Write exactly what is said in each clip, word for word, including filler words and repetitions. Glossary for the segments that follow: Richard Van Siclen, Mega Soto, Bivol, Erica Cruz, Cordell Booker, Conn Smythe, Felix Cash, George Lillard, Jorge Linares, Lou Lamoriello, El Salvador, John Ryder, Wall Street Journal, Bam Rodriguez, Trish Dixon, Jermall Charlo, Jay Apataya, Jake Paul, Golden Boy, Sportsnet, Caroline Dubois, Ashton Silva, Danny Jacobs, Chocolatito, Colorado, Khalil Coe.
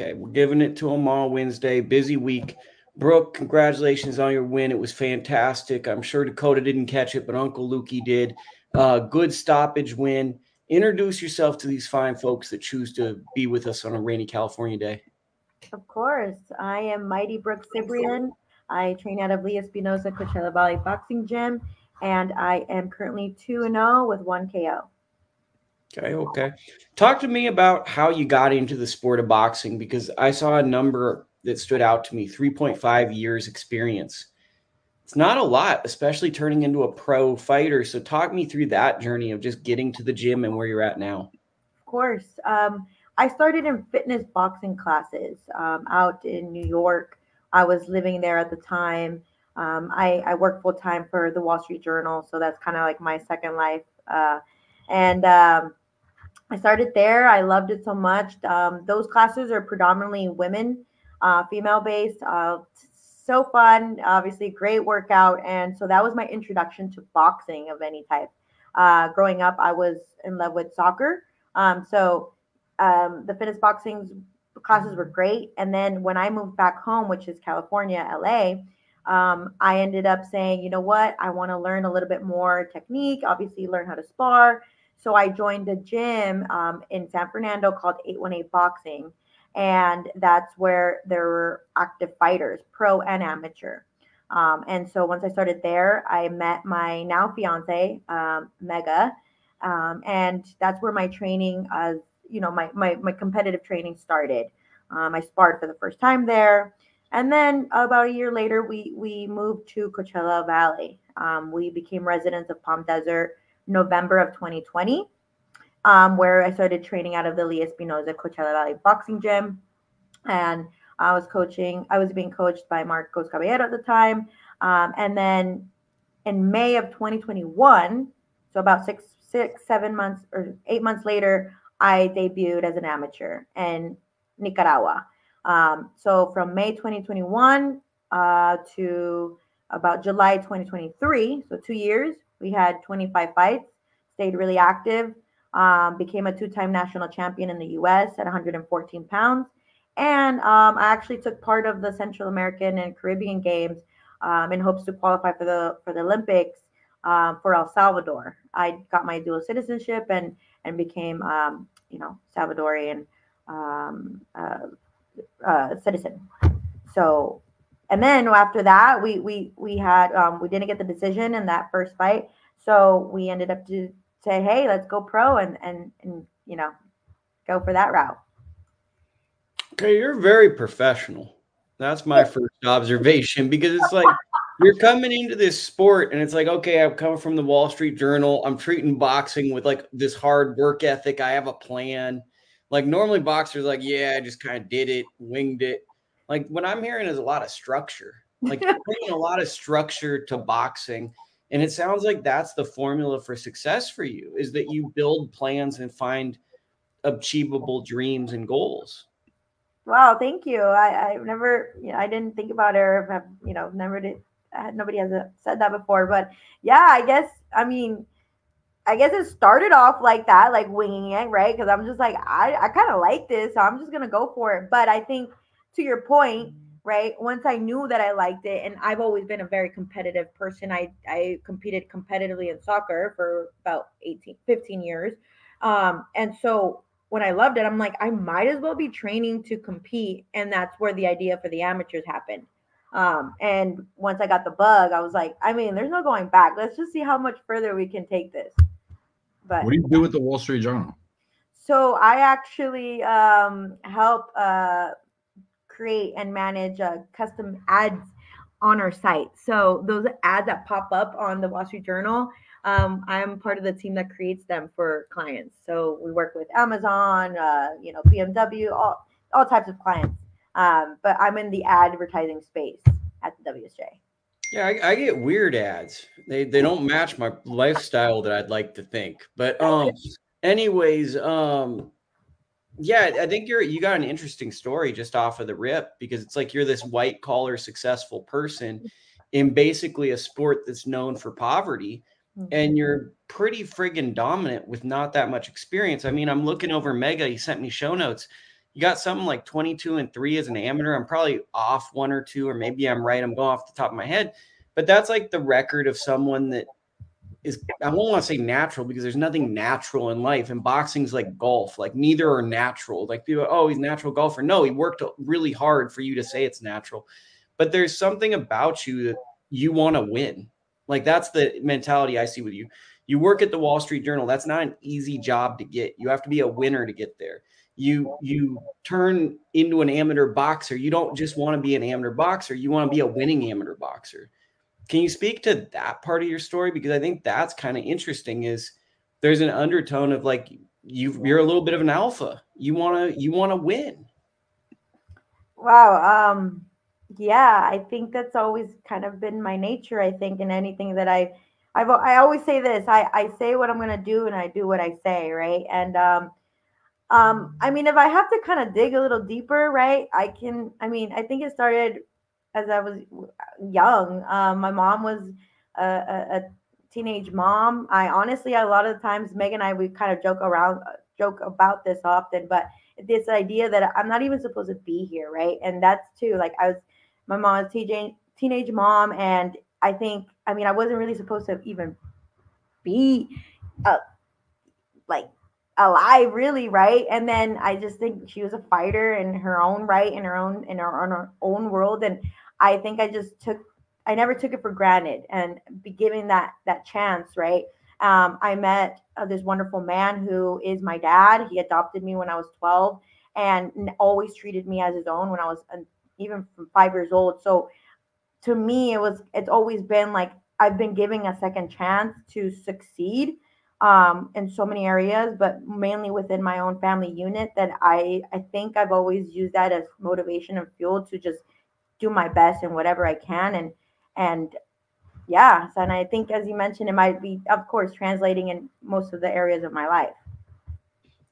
Okay, we're giving it to them all Wednesday. Busy week. Brooke, congratulations on your win. It was fantastic. I'm sure Dakota didn't catch it, but Uncle Lukey did. Uh, good stoppage win. Introduce yourself to these fine folks that choose to be with us on a rainy California day. Of course. I am Mighty Brooke Cibrian. I train out of Lee Espinoza Coachella Valley Boxing Gym, and I am currently two and oh with one K O. Okay, okay. Talk to me about how you got into the sport of boxing, because I saw a number that stood out to me, three point five years experience. It's not a lot, especially turning into a pro fighter. So talk me through that journey of just getting to the gym and where you're at now. Of course. Um, I started in fitness boxing classes um, out in New York. I was living there at the time. Um, I, I worked full time for the Wall Street Journal. So that's kind of like my second life. Uh, and um, I started there. I loved it so much. Um, those classes are predominantly women, uh, female based, uh, so fun, obviously great workout. And so that was my introduction to boxing of any type. Uh, growing up, I was in love with soccer. Um, so um, the fitness boxing classes were great. And then when I moved back home, which is California, L A, um, I ended up saying, you know what, I want to learn a little bit more technique, obviously learn how to spar. So I joined a gym um, in San Fernando called eight one eight Boxing. And that's where there were active fighters, pro and amateur. Um, and so once I started there, I met my now fiance, um, Mega. Um, and that's where my training, uh, you know, my, my, my competitive training started. Um, I sparred for the first time there. And then about a year later, we, we moved to Coachella Valley. Um, we became residents of Palm Desert, November of twenty twenty. Um, where I started training out of the Lee Espinoza Coachella Valley Boxing Gym. And I was coaching, I was being coached by Marcos Caballero at the time. Um, and then in May of twenty twenty-one, so about six, six, seven months or eight months later, I debuted as an amateur in Nicaragua. Um, so from May twenty twenty-one uh, to about July twenty twenty-three, so two years, we had twenty-five fights, stayed really active. Um, became a two-time national champion in the U S at one hundred fourteen pounds. And um, I actually took part of the Central American and Caribbean Games um, in hopes to qualify for the for the Olympics uh, for El Salvador. I got my dual citizenship and and became, um, you know, Salvadorian um, uh, uh, citizen. So, and then after that, we we we had um, we didn't get the decision in that first fight, so we ended up to. Say, hey, let's go pro and, and, and, you know, go for that route. Okay. You're very professional. That's my first observation, because it's like, you're coming into this sport and it's like, okay, I've come from the Wall Street Journal. I'm treating boxing with like this hard work ethic. I have a plan. Like normally boxers like, yeah, I just kind of did it, winged it. Like what I'm hearing is a lot of structure, like putting a lot of structure to boxing. And it sounds like that's the formula for success for you, is that you build plans and find achievable dreams and goals. Wow. Thank you. I, I've never, you know, I didn't think about it, or if I've, you know, never did. I, nobody has said that before, but yeah, I guess, I mean, I guess it started off like that, like winging it. Right. Cause I'm just like, I, I kind of like this, so I'm just going to go for it. But I think to your point, right. Once I knew that I liked it, and I've always been a very competitive person. I, I competed competitively in soccer for about eighteen, fifteen years. Um, and so when I loved it, I'm like, I might as well be training to compete. And that's where the idea for the amateurs happened. Um, and once I got the bug, I was like, I mean, there's no going back. Let's just see how much further we can take this. But what do you do with the Wall Street Journal? So I actually um, help uh, create and manage uh, custom ads on our site. So those ads that pop up on the Wall Street Journal, um, I'm part of the team that creates them for clients. So we work with Amazon, uh, you know, B M W, all, all types of clients. Um, but I'm in the advertising space at the W S J. Yeah, I, I get weird ads. They they don't match my lifestyle that I'd like to think. But um, anyways, um. Yeah, I think you're, you got an interesting story just off of the rip, because it's like you're this white collar successful person in basically a sport that's known for poverty, and you're pretty friggin' dominant with not that much experience. I mean, I'm looking over Mega. He sent me show notes. you got something like twenty-two and three as an amateur. I'm probably off one or two, or maybe I'm right. I'm going off the top of my head, but that's like the record of someone that is, I won't want to say natural, because there's nothing natural in life. And boxing's like golf, like neither are natural. Like people, oh, he's a natural golfer. No, he worked really hard for you to say it's natural, but there's something about you that you want to win. Like that's the mentality I see with you. You work at the Wall Street Journal. That's not an easy job to get. You have to be a winner to get there. You you turn into an amateur boxer. You don't just want to be an amateur boxer. You want to be a winning amateur boxer. Can you speak to that part of your story? Because I think that's kind of interesting, is there's an undertone of like, you, you're a little bit of an alpha. You want to, you want to win. Wow. Um, yeah, I think that's always kind of been my nature, I think, in anything that I, I've, I always say this, I, I say what I'm going to do and I do what I say. Right. And, um, um, I mean, if I have to kind of dig a little deeper, right, I can, I mean, I think it started as I was young. Um, my mom was a, a, a teenage mom. I honestly, a lot of the times, Meg and I, we kind of joke around, joke about this often, but this idea that I'm not even supposed to be here. Right. And that's too, like I was, my mom was a teenage mom, and I think, I mean, I wasn't really supposed to even be uh, like alive, really, right? And then I just think she was a fighter in her own right, in her own in her, in her own world, and I think I just took, I never took it for granted, and be given that that chance, right? Um, I met uh, this wonderful man who is my dad. He adopted me when I was twelve, and always treated me as his own when I was uh, even from five years old. So to me, it was, it's always been like, I've been giving a second chance to succeed um, in so many areas, but mainly within my own family unit, that I, I think I've always used that as motivation and fuel to just do my best in whatever I can. And, and yeah, and I think, as you mentioned, it might be, of course, translating in most of the areas of my life.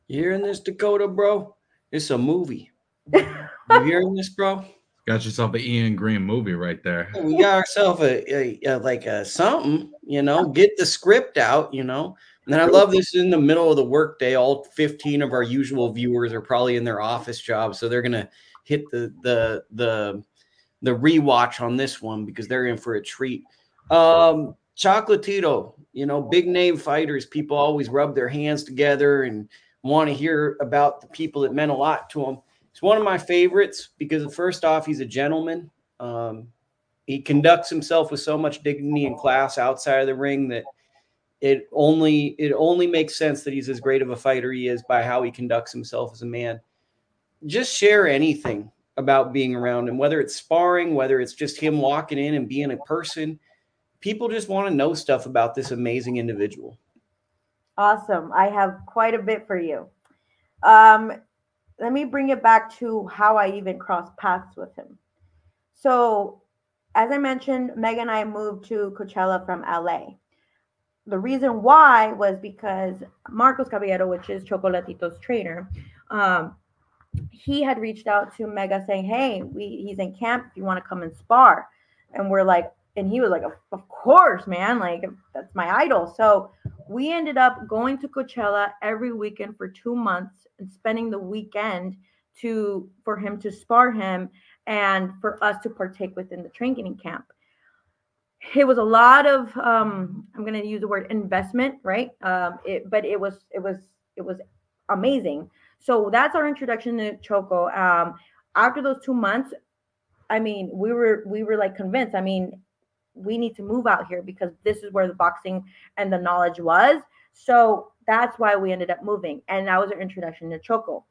You hearing this, Dakota, bro? It's a movie. You hearing this, bro? Got yourself an Ian Green movie right there. We got ourselves a, a, a like a something, you know, get the script out, you know. And then I love this, in the middle of the workday, all fifteen of our usual viewers are probably in their office jobs, so they're gonna hit the the the the rewatch on this one because they're in for a treat. Um, Chocolatito, you know, big name fighters, people always rub their hands together and want to hear about the people that meant a lot to them. It's one of my favorites because, first off, he's a gentleman. Um, he conducts himself with so much dignity and class outside of the ring that it only it only makes sense that he's as great of a fighter he is by how he conducts himself as a man. Just share anything about being around him, whether it's sparring, whether it's just him walking in and being a person. People just want to know stuff about this amazing individual. Awesome. I have quite a bit for you. Um Let me bring it back to how I even crossed paths with him. So, as I mentioned, Meg and I moved to Coachella from L A. The reason why was because Marcos Caballero, which is Chocolatito's trainer, um, he had reached out to Mega saying, hey, we, he's in camp. If you want to come and spar. And we're like, and he was like, of, of course, man. Like, that's my idol. So we ended up going to Coachella every weekend for two months. And spending the weekend to for him to spar him and for us to partake within the training camp. It was a lot of um, I'm going to use the word investment, right? Um, it, but it was it was it was amazing. So that's our introduction to Choco. Um, after those two months, I mean, we were we were like convinced. I mean, we need to move out here because this is where the boxing and the knowledge was. So that's why we ended up moving. And that was our introduction to Choco.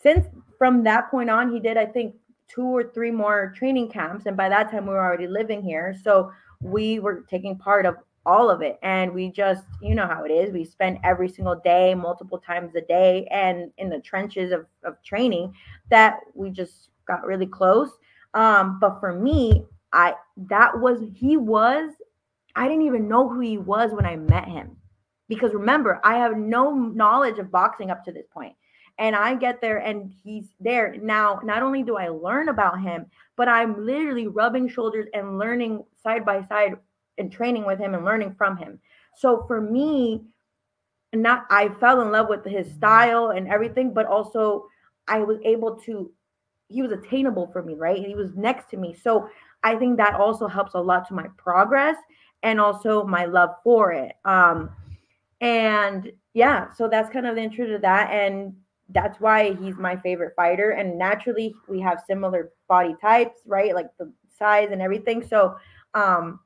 Since from that point on, he did, I think, two or three more training camps. And by that time, we were already living here. So we were taking part of all of it. And we just, you know how it is. We spend every single day, multiple times a day, and in the trenches of, of training, that we just got really close. Um, but for me, I that was, he was, I didn't even know who he was when I met him. Because remember, I have no knowledge of boxing up to this point. And I get there and he's there. Now, not only do I learn about him, but I'm literally rubbing shoulders and learning side by side and training with him and learning from him. So for me, not I fell in love with his style and everything, but also I was able to, he was attainable for me, right? And he was next to me. So I think that also helps a lot to my progress and also my love for it. Um, and yeah, so that's kind of the intro to that. And that's why he's my favorite fighter. And naturally, we have similar body types, right? Like the size and everything. So um,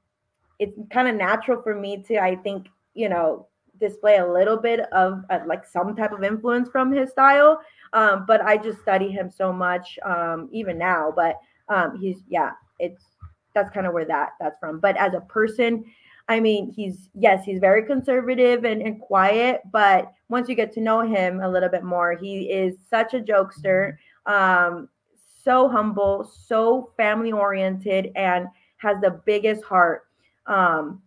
it's kind of natural for me to, I think, you know, display a little bit of uh, like some type of influence from his style. Um, but I just study him so much, um, even now, but um, he's, yeah, it's, that's kind of where that that's from. But as a person, I mean, he's, yes, he's very conservative and, and quiet, but once you get to know him a little bit more, he is such a jokester, um, so humble, so family oriented, and has the biggest heart, um,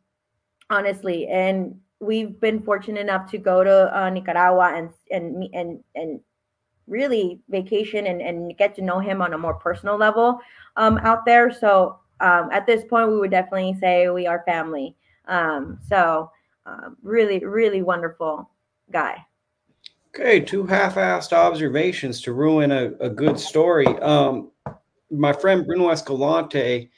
honestly. And we've been fortunate enough to go to uh, Nicaragua and, and, and, and, really vacation and, and get to know him on a more personal level um, out there. So um, at this point, we would definitely say we are family. Um, so um, really, really wonderful guy. Okay, two half-assed observations to ruin a, a good story. Um, my friend Bruno Escalante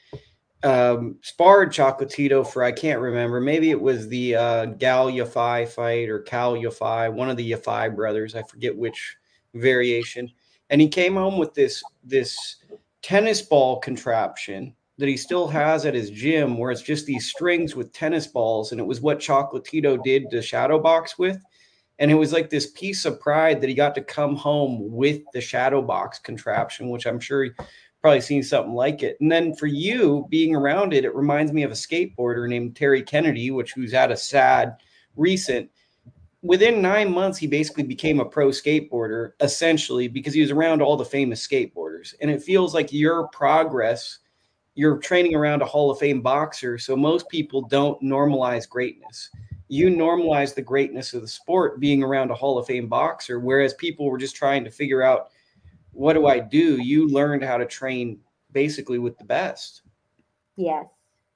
um, sparred Chocolatito for, I can't remember, maybe it was the uh, Gal Yafai fight or Cal Yafai, one of the Yafai brothers, I forget which variation, and he came home with this this tennis ball contraption that he still has at his gym, where it's just these strings with tennis balls, and it was what Chocolatito did to shadow box with, and it was like this piece of pride that he got to come home with the shadow box contraption, which I'm sure he probably seen something like it. And then for you being around it, it reminds me of a skateboarder named Terry Kennedy, which who's had a sad recent. Within nine months, he basically became a pro skateboarder, essentially, because he was around all the famous skateboarders. And it feels like your progress, you're training around a Hall of Fame boxer, so most people don't normalize greatness. You normalize the greatness of the sport being around a Hall of Fame boxer, whereas people were just trying to figure out, what do I do? You learned how to train basically with the best. Yes,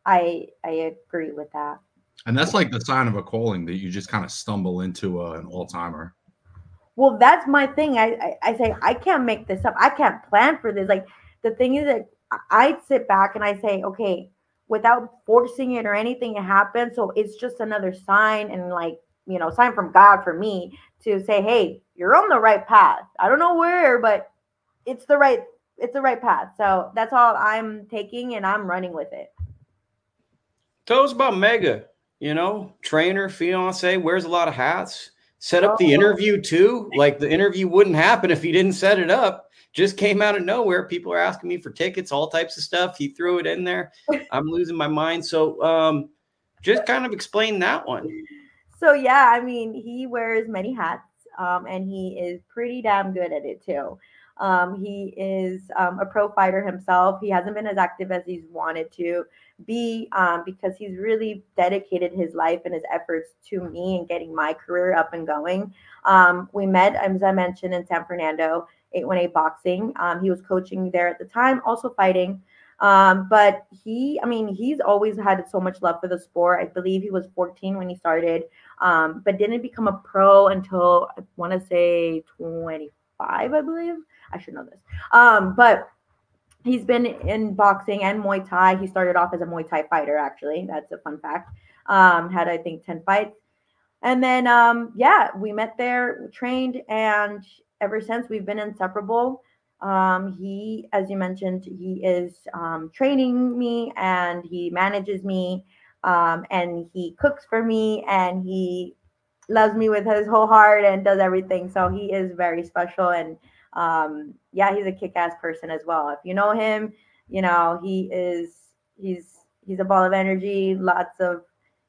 I I agree with that. And that's like the sign of a calling that you just kind of stumble into a, an all-timer. Well, that's my thing. I, I, I say, I can't make this up. I can't plan for this. Like, the thing is that I sit back and I say, okay, without forcing it or anything, it happens. So it's just another sign, and like, you know, sign from God for me to say, hey, you're on the right path. I don't know where, but it's the right, it's the right path. So that's all I'm taking, and I'm running with it. Tell us about Mega. You know, trainer, fiance, wears a lot of hats, set up the interview too. Like, the interview wouldn't happen if he didn't set it up. Just came out of nowhere. People are asking me for tickets, all types of stuff. He threw it in there. I'm losing my mind. So um, just kind of explain that one. So, yeah, I mean, he wears many hats, um, and he is pretty damn good at it too. Um, he is um, a pro fighter himself. He hasn't been as active as he's wanted to be, um, because he's really dedicated his life and his efforts to me and getting my career up and going. Um, we met, as I mentioned, in San Fernando, eight one eight Boxing. Um, he was coaching there at the time, also fighting. Um, but he, I mean, he's always had so much love for the sport. I believe he was fourteen when he started, um, but didn't become a pro until, I want to say, twenty-five, I believe. I should know this. Um, but he's been in boxing and Muay Thai. He started off as a Muay Thai fighter, actually. That's a fun fact. Um, had, I think, ten fights. And then, um, yeah, we met there, we trained, and ever since we've been inseparable. Um, he, as you mentioned, he is um, training me, and he manages me, um, and he cooks for me, and he loves me with his whole heart and does everything. So he is very special, and Um, yeah, he's a kick-ass person as well. If you know him, you know, he is, he's, he's a ball of energy, lots of,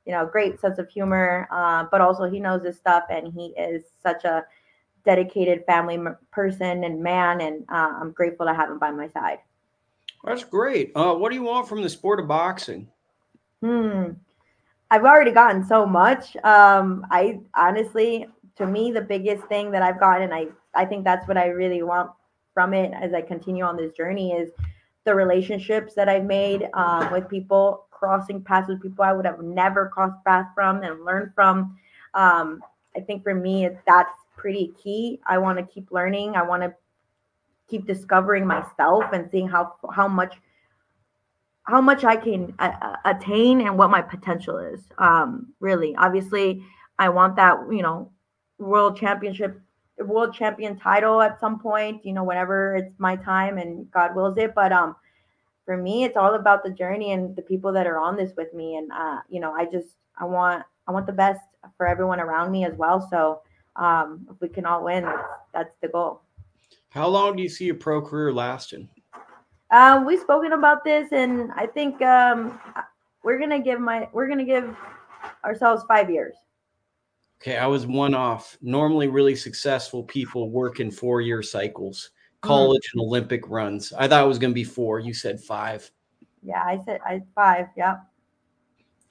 you know, great sense of humor. Uh, but also he knows his stuff, and he is such a dedicated family m- person and man. And, uh, I'm grateful to have him by my side. That's great. Uh, what do you want from the sport of boxing? Hmm. I've already gotten so much. Um, I honestly, to me, the biggest thing that I've gotten, and I, I think that's what I really want from it as I continue on this journey, is the relationships that I've made um, with people, crossing paths with people I would have never crossed paths from and learned from. Um, I think for me, it's, that's pretty key. I want to keep learning. I want to keep discovering myself and seeing how how much how much I can uh, attain and what my potential is. Um, really, obviously, I want that, you know, world championship, world champion title at some point, you know, whenever it's my time and God wills it. But um, for me, it's all about the journey and the people that are on this with me. And, uh, you know, I just, I want, I want the best for everyone around me as well. So um, if we can all win, that's, that's the goal. How long do you see your pro career lasting? Uh, we've spoken about this, and I think um, we're gonna give my we're gonna give ourselves five years. Okay, I was one off. Normally, really successful people work in four-year cycles, college mm-hmm. and Olympic runs. I thought it was gonna be four. You said five. Yeah, I said I five. Yeah.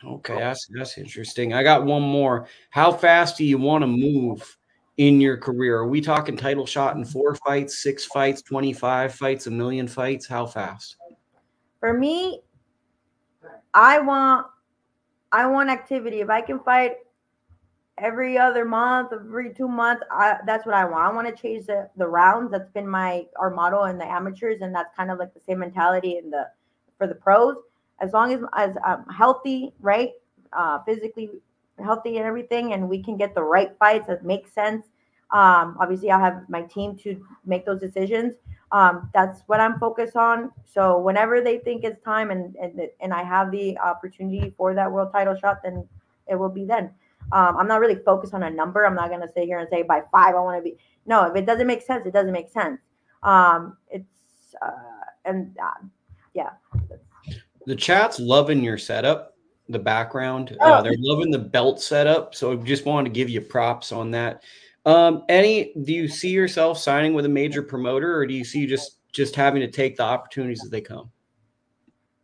Okay, that's that's interesting. I got one more. How fast do you want to move in your career? Are we talking title shot in four fights, six fights, twenty-five fights, a million fights? How fast? For me, I want, I want activity. If I can fight every other month, every two months, I, that's what I want. I want to change the, the rounds. That's been my, our motto in the amateurs. And that's kind of like the same mentality in the, for the pros, as long as, as I'm healthy, right? Uh, physically healthy and everything, and we can get the right fights that make sense. Um, obviously, I'll have my team to make those decisions. Um, that's what I'm focused on. So whenever they think it's time and and, and I have the opportunity for that world title shot, then it will be then. Um, I'm not really focused on a number. I'm not going to sit here and say by five I want to be. No, if it doesn't make sense, it doesn't make sense. Um, it's uh, and uh, yeah. The chat's loving your setup. The background, oh. uh, they're loving the belt setup. So I just wanted to give you props on that. Um, any, do you see yourself signing with a major promoter, or do you see just just having to take the opportunities as they come?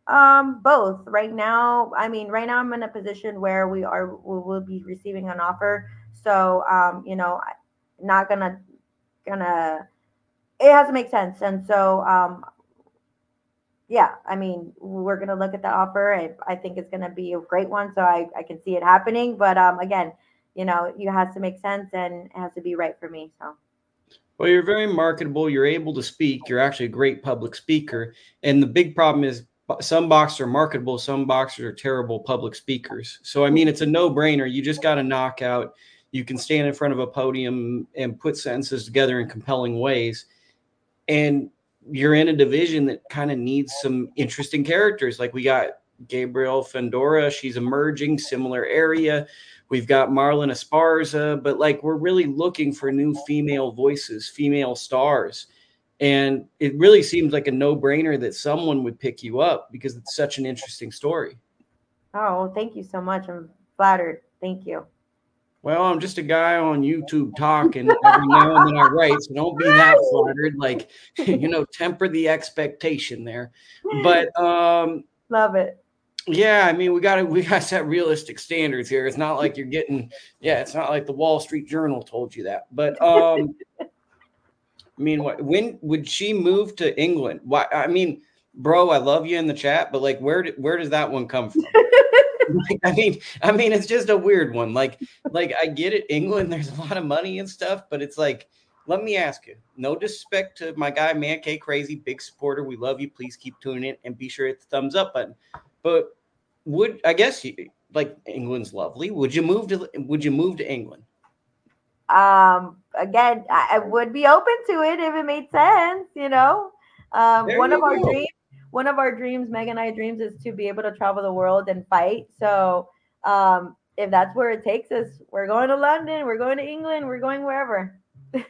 Um, both. Right now, I mean, right now I'm in a position where we are we will be receiving an offer. So um, you know, not gonna gonna it has to make sense, and so um. Yeah, I mean, we're going to look at the offer. I, I think it's going to be a great one, so I, I can see it happening. But, um, again, you know, it has to make sense and it has to be right for me. So, well, you're very marketable. You're able to speak. You're actually a great public speaker. And the big problem is some boxers are marketable. Some boxers are terrible public speakers. So, I mean, it's a no-brainer. You just got to knock out. You can stand in front of a podium and put sentences together in compelling ways. And you're in a division that kind of needs some interesting characters. Like we got Gabriela Fundora. She's emerging, similar area. We've got Marlon Esparza. But, like, we're really looking for new female voices, female stars. And it really seems like a no-brainer that someone would pick you up because it's such an interesting story. Oh, well, thank you so much. I'm flattered. Thank you. Well, I'm just a guy on YouTube talking every now and then I write, so don't be that flattered. Like, you know, temper the expectation there. But um, love it. Yeah, I mean, we got to we got to set realistic standards here. It's not like you're getting, yeah, it's not like the Wall Street Journal told you that. But um, I mean, what? When would she move to England? Why? I mean, bro, I love you in the chat, but like, where did, where does that one come from? Like, I mean, I mean, it's just a weird one. Like, like I get it. England, there's a lot of money and stuff, but it's like, let me ask you, no disrespect to my guy, Man K Crazy, big supporter. We love you. Please keep tuning in and be sure to hit the thumbs up button. But would, I guess you, like England's lovely. Would you move to, would you move to England? Um, again, I, I would be open to it if it made sense, you know, um, there one you of go. Our dreams. One of our dreams, Meg and I dreams, is to be able to travel the world and fight. So um, if that's where it takes us, we're going to London, we're going to England, we're going wherever.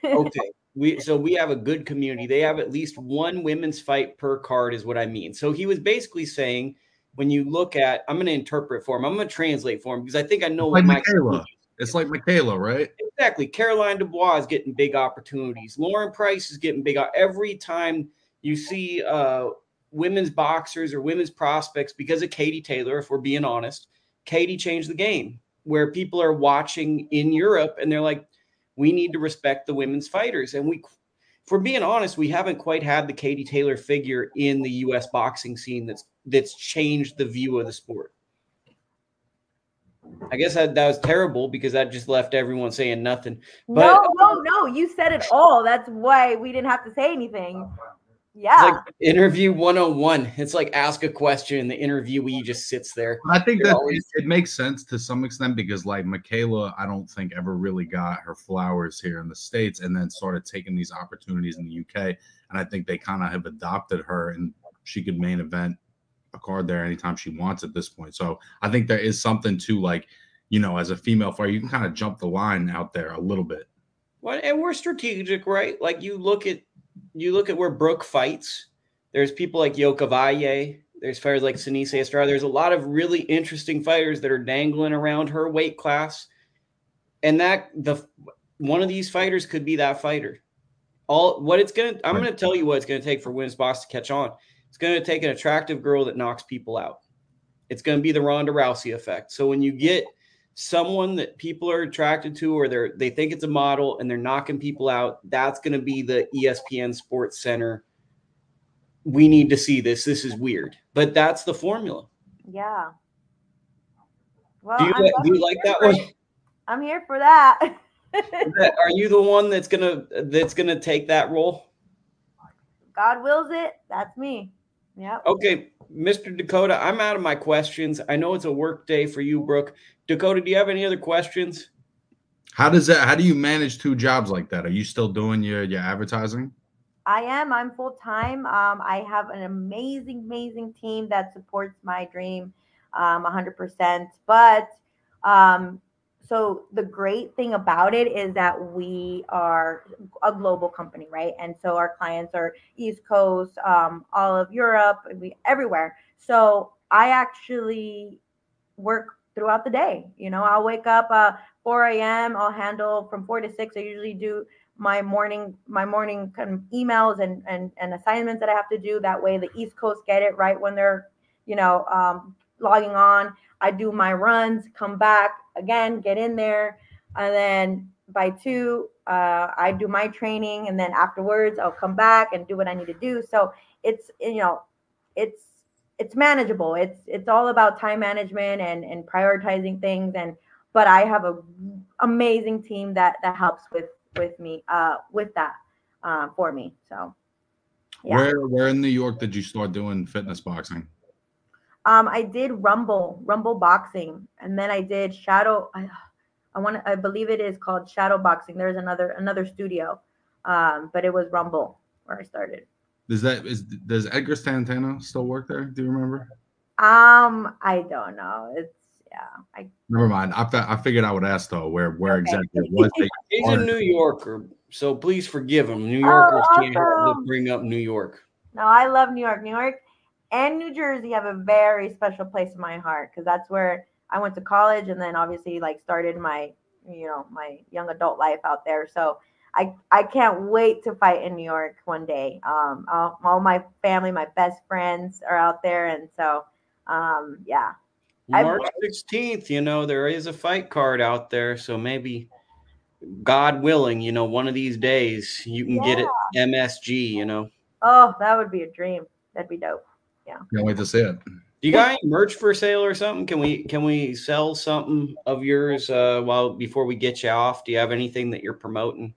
Okay. We, so we have a good community. They have at least one women's fight per card is what I mean. So he was basically saying, when you look at, I'm going to interpret for him. I'm going to translate for him because I think I know like what Michaela. My It's like Michaela, right? Exactly. Caroline Dubois is getting big opportunities. Lauren Price is getting big. Every time you see uh, – women's boxers or women's prospects, because of Katie Taylor, if we're being honest, Katie changed the game where people are watching in Europe and they're like, we need to respect the women's fighters. And we, if we're being honest, we haven't quite had the Katie Taylor figure in the U S boxing scene that's, that's changed the view of the sport. I guess that, that was terrible because that just left everyone saying nothing. But, no, no, no. You said it all. That's why we didn't have to say anything. Yeah. It's like interview one oh one. It's like ask a question. The interviewee just sits there. I think that always- it, it makes sense to some extent because, like, Michaela, I don't think ever really got her flowers here in the States and then started taking these opportunities in the U K. And I think they kind of have adopted her and she could main event a card there anytime she wants at this point. So I think there is something to, like, you know, as a female fighter, you can kind of jump the line out there a little bit. Well, and we're strategic, right? Like you look at you look at where Brooke fights. There's people like Yokavalle. There's fighters like Sinise Estrada. There's a lot of really interesting fighters that are dangling around her weight class, and that the one of these fighters could be that fighter. All what it's gonna I'm right. gonna tell you what it's gonna take for women's box to catch on. It's going to take an attractive girl that knocks people out. It's going to be the Ronda Rousey effect. So when you get someone that people are attracted to or they they think it's a model and they're knocking people out, that's going to be the E S P N Sports Center. We need to see this. This is weird. But that's the formula. Yeah. Well, do you, I'm do you like that one? I'm here for that. Are you the one that's going to that's going to take that role? God wills it. That's me. Yeah. Okay, Mister Dakota, I'm out of my questions. I know it's a work day for you, Brooke. Dakota, do you have any other questions? How does that? How do you manage two jobs like that? Are you still doing your, your advertising? I am. I'm full time. Um, I have an amazing, amazing team that supports my dream, um, one hundred percent. But um, so the great thing about it is that we are a global company, right? And so our clients are East Coast, um, all of Europe, we, everywhere. So I actually work throughout the day. You know, I'll wake up uh, four a.m. I'll handle from four to six. I usually do my morning my morning kind of emails and, and, and assignments that I have to do. That way the East Coast get it right when they're, you know, um, logging on. I do my runs, come back again, get in there. And then by two, uh, I do my training. And then afterwards, I'll come back and do what I need to do. So it's, you know, it's, it's manageable. It's, it's all about time management and, and prioritizing things. And, but I have a amazing team that, that helps with, with me, uh, with that, uh, for me. So. Yeah. Where, where in New York did you start doing fitness boxing? Um, I did Rumble, Rumble Boxing, and then I did Shadow. I, I want to, I believe it is called Shadow Boxing. There's another another studio, um, but it was Rumble where I started. Does that is does Edgar Santana still work there? Do you remember? Um, I don't know. It's yeah. I never mind. I I figured I would ask though where where okay. exactly it was. He's a New Yorker, so please forgive him. New Yorkers oh, can't awesome. bring up New York. No, I love New York. New York and New Jersey have a very special place in my heart because that's where I went to college and then obviously like started my, you know, my young adult life out there. So I, I can't wait to fight in New York one day. Um, all, all my family, my best friends are out there. And so, um, yeah. March sixteenth, you know, there is a fight card out there. So maybe God willing, you know, one of these days you can yeah. get it M S G, you know. Oh, that would be a dream. That'd be dope. Yeah. Can't wait to see it. Do you got any merch for sale or something? Can we can we sell something of yours uh, while before we get you off? Do you have anything that you're promoting?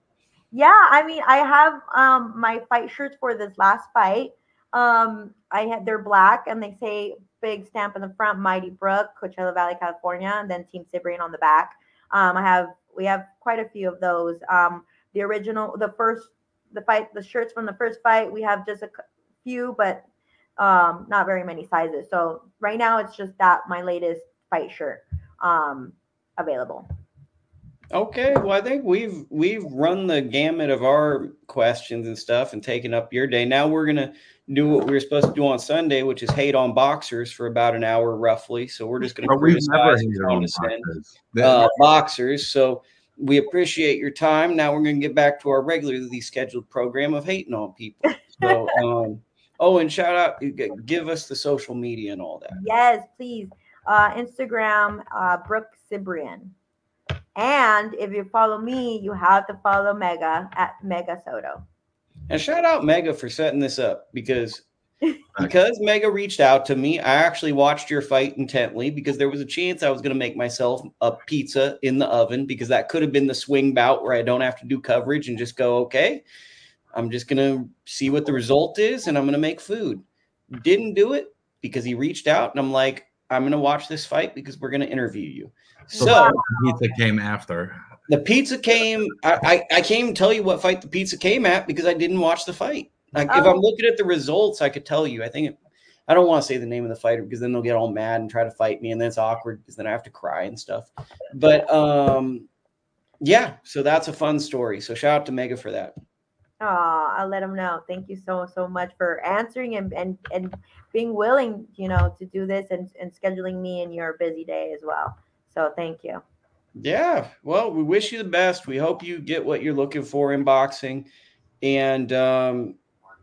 Yeah, I mean, I have um, my fight shirts for this last fight. Um, I had they're black and they say big stamp in the front, Mighty Brooke, Coachella Valley, California, and then Team Cibrian on the back. Um, I have we have quite a few of those. Um, the original, the first, the fight, the shirts from the first fight. We have just a few, but. Um, not very many sizes. So right now it's just that my latest fight shirt um, available. Okay. Well, I think we've, we've run the gamut of our questions and stuff and taken up your day. Now we're going to do what we were supposed to do on Sunday, which is hate on boxers for about an hour roughly. So we're just going to criticize boxers. Uh, boxers. So we appreciate your time. Now we're going to get back to our regularly scheduled program of hating on people. So, um, oh, and shout out, give us the social media and all that. Yes, please. Uh, Instagram, uh, Brooke Cibrian. And if you follow me, you have to follow Mega at Mega Soto. And shout out Mega for setting this up because Because Mega reached out to me, I actually watched your fight intently because there was a chance I was going to make myself a pizza in the oven because that could have been the swing bout where I don't have to do coverage and just go, okay, I'm just going to see what the result is and I'm going to make food. Didn't do it because he reached out and I'm like, I'm going to watch this fight because we're going to interview you. So, so the pizza came after. The pizza came. I, I, I can't even tell you what fight the pizza came at because I didn't watch the fight. Like if I'm looking at the results, I could tell you. I think it, I don't want to say the name of the fighter because then they'll get all mad and try to fight me, and then it's awkward because then I have to cry and stuff. But um, yeah, so that's a fun story. So shout out to Mega for that. Oh, I'll let him know. Thank you so so much for answering and and, and being willing, you know, to do this and, and scheduling me in your busy day as well. So thank you. Yeah. Well, we wish you the best. We hope you get what you're looking for in boxing, and um.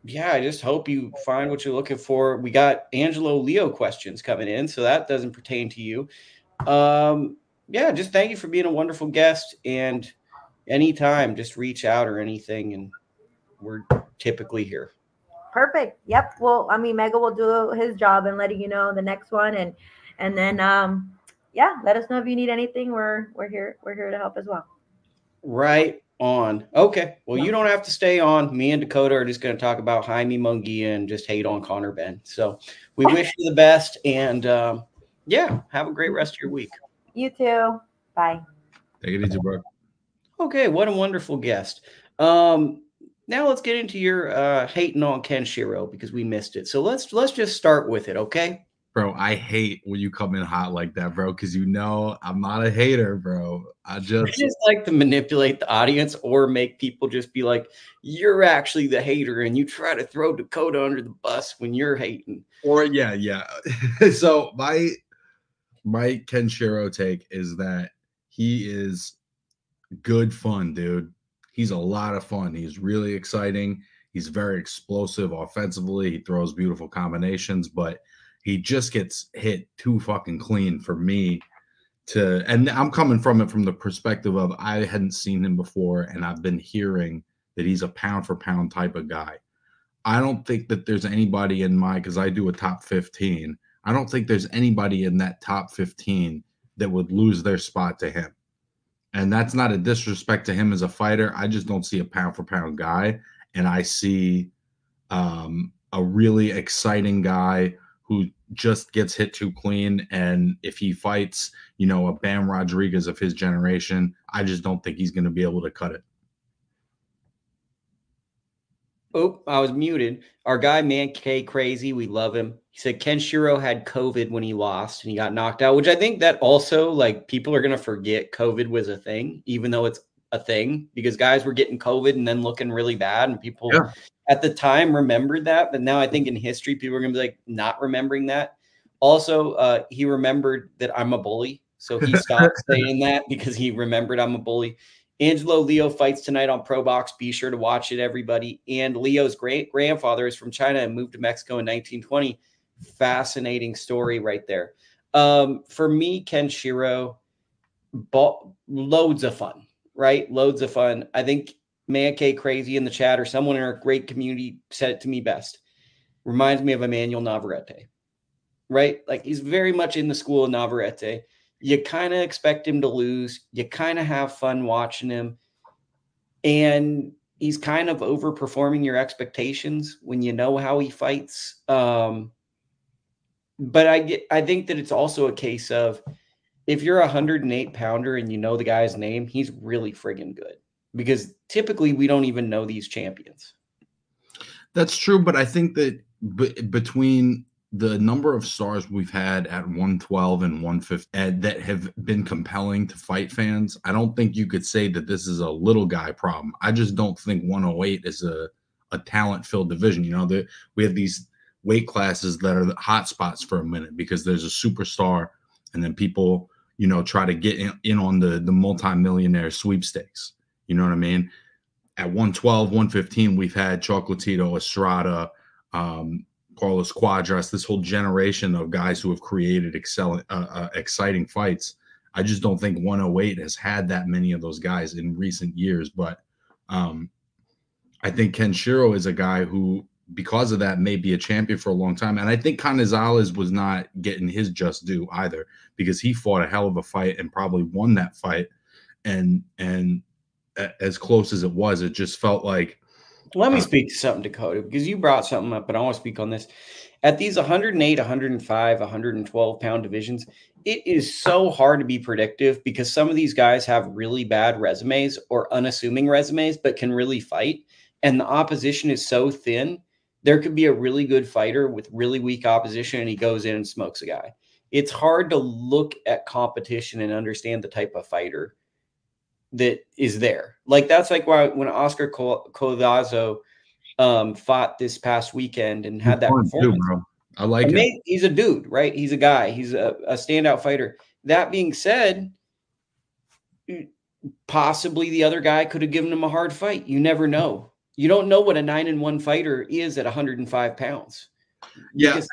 Yeah, I just hope you find what you're looking for. We got Angelo Leo questions coming in, so that doesn't pertain to you. Um, yeah, just thank you for being a wonderful guest. And anytime, just reach out or anything, and we're typically here. Perfect. Yep. Well, I mean, Mega will do his job and letting you know the next one, and and then um, yeah, let us know if you need anything. We're we're here. We're here to help as well. Right. On. Okay. Well, you don't have to stay on. Me and Dakota are just going to talk about Jaime Munguia and just hate on Conor Benn. So we wish you the best. And um, yeah, have a great rest of your week. You too. Bye. Take it easy, bro. Okay. What a wonderful guest. Um, now let's get into your uh, hating on Kenshiro because we missed it. So let's let's just start with it. Okay. Bro, I hate when you come in hot like that, bro, because you know I'm not a hater, bro. I just, I just like to manipulate the audience or make people just be like, you're actually the hater and you try to throw Dakota under the bus when you're hating. Or, yeah, yeah. So my, my Kenshiro take is that he is good fun, dude. He's a lot of fun. He's really exciting. He's very explosive offensively. He throws beautiful combinations, but he just gets hit too fucking clean for me to, and I'm coming from it from the perspective of I hadn't seen him before, and I've been hearing that he's a pound for pound type of guy. I don't think that there's anybody in my, because I do a top fifteen. I don't think there's anybody in that top fifteen that would lose their spot to him. And that's not a disrespect to him as a fighter. I just don't see a pound for pound guy. And I see um, a really exciting guy who just gets hit too clean, and if he fights, you know, a Bam Rodriguez of his generation, I just don't think he's going to be able to cut it. Oh, I was muted. Our guy, Man K Crazy, we love him. He said Kenshiro had COVID when he lost and he got knocked out, which I think that also, like, people are going to forget COVID was a thing, even though it's a thing, because guys were getting COVID and then looking really bad, and people yeah. at the time remembered that. But now I think in history, people are going to be like not remembering that. Also, uh, he remembered that I'm a bully. So he stopped saying that because he remembered I'm a bully. Angelo Leo fights tonight on ProBox. Be sure to watch it, everybody. And Leo's great grandfather is from China and moved to Mexico in nineteen twenty. Fascinating story right there. Um, for me, Kenshiro, bo- loads of fun. Right? Loads of fun. I think Man K Crazy in the chat or someone in our great community said it to me best. Reminds me of Emmanuel Navarrete, right? Like he's very much in the school of Navarrete. You kind of expect him to lose. You kind of have fun watching him. And he's kind of overperforming your expectations when you know how he fights. Um, but I get, I think that it's also a case of, if you're a one hundred eight pounder and you know the guy's name, he's really friggin' good, because typically we don't even know these champions. That's true, but I think that b- between the number of stars we've had at one twelve and one fifty uh, that have been compelling to fight fans, I don't think you could say that this is a little guy problem. I just don't think one oh eight is a, a talent-filled division. You know, the, we have these weight classes that are hot spots for a minute because there's a superstar, and then people, you know, try to get in, in on the, the multi-millionaire sweepstakes. You know what I mean? At one twelve, one fifteen, we've had Chocolatito, Estrada, um, Carlos Quadras, this whole generation of guys who have created excellent, uh, uh, exciting fights. I just don't think one oh eight has had that many of those guys in recent years. But um, I think Kenshiro is a guy who because of that, may be a champion for a long time. And I think Canizales was not getting his just due either, because he fought a hell of a fight and probably won that fight. And and as close as it was, it just felt like. Let me uh, speak to something, Dakota, because you brought something up, and I want to speak on this. At these one oh eight, one oh five, one twelve pound divisions, it is so hard to be predictive because some of these guys have really bad resumes or unassuming resumes, but can really fight. And the opposition is so thin, there could be a really good fighter with really weak opposition, and he goes in and smokes a guy. It's hard to look at competition and understand the type of fighter that is there. Like, that's like why when Oscar Collazo um, fought this past weekend and had that performance. Too, bro. I like it. Made, he's a dude, right? He's a guy. He's a, a standout fighter. That being said, possibly the other guy could have given him a hard fight. You never know. You don't know what a nine and one fighter is at one oh five pounds. Yeah. Because-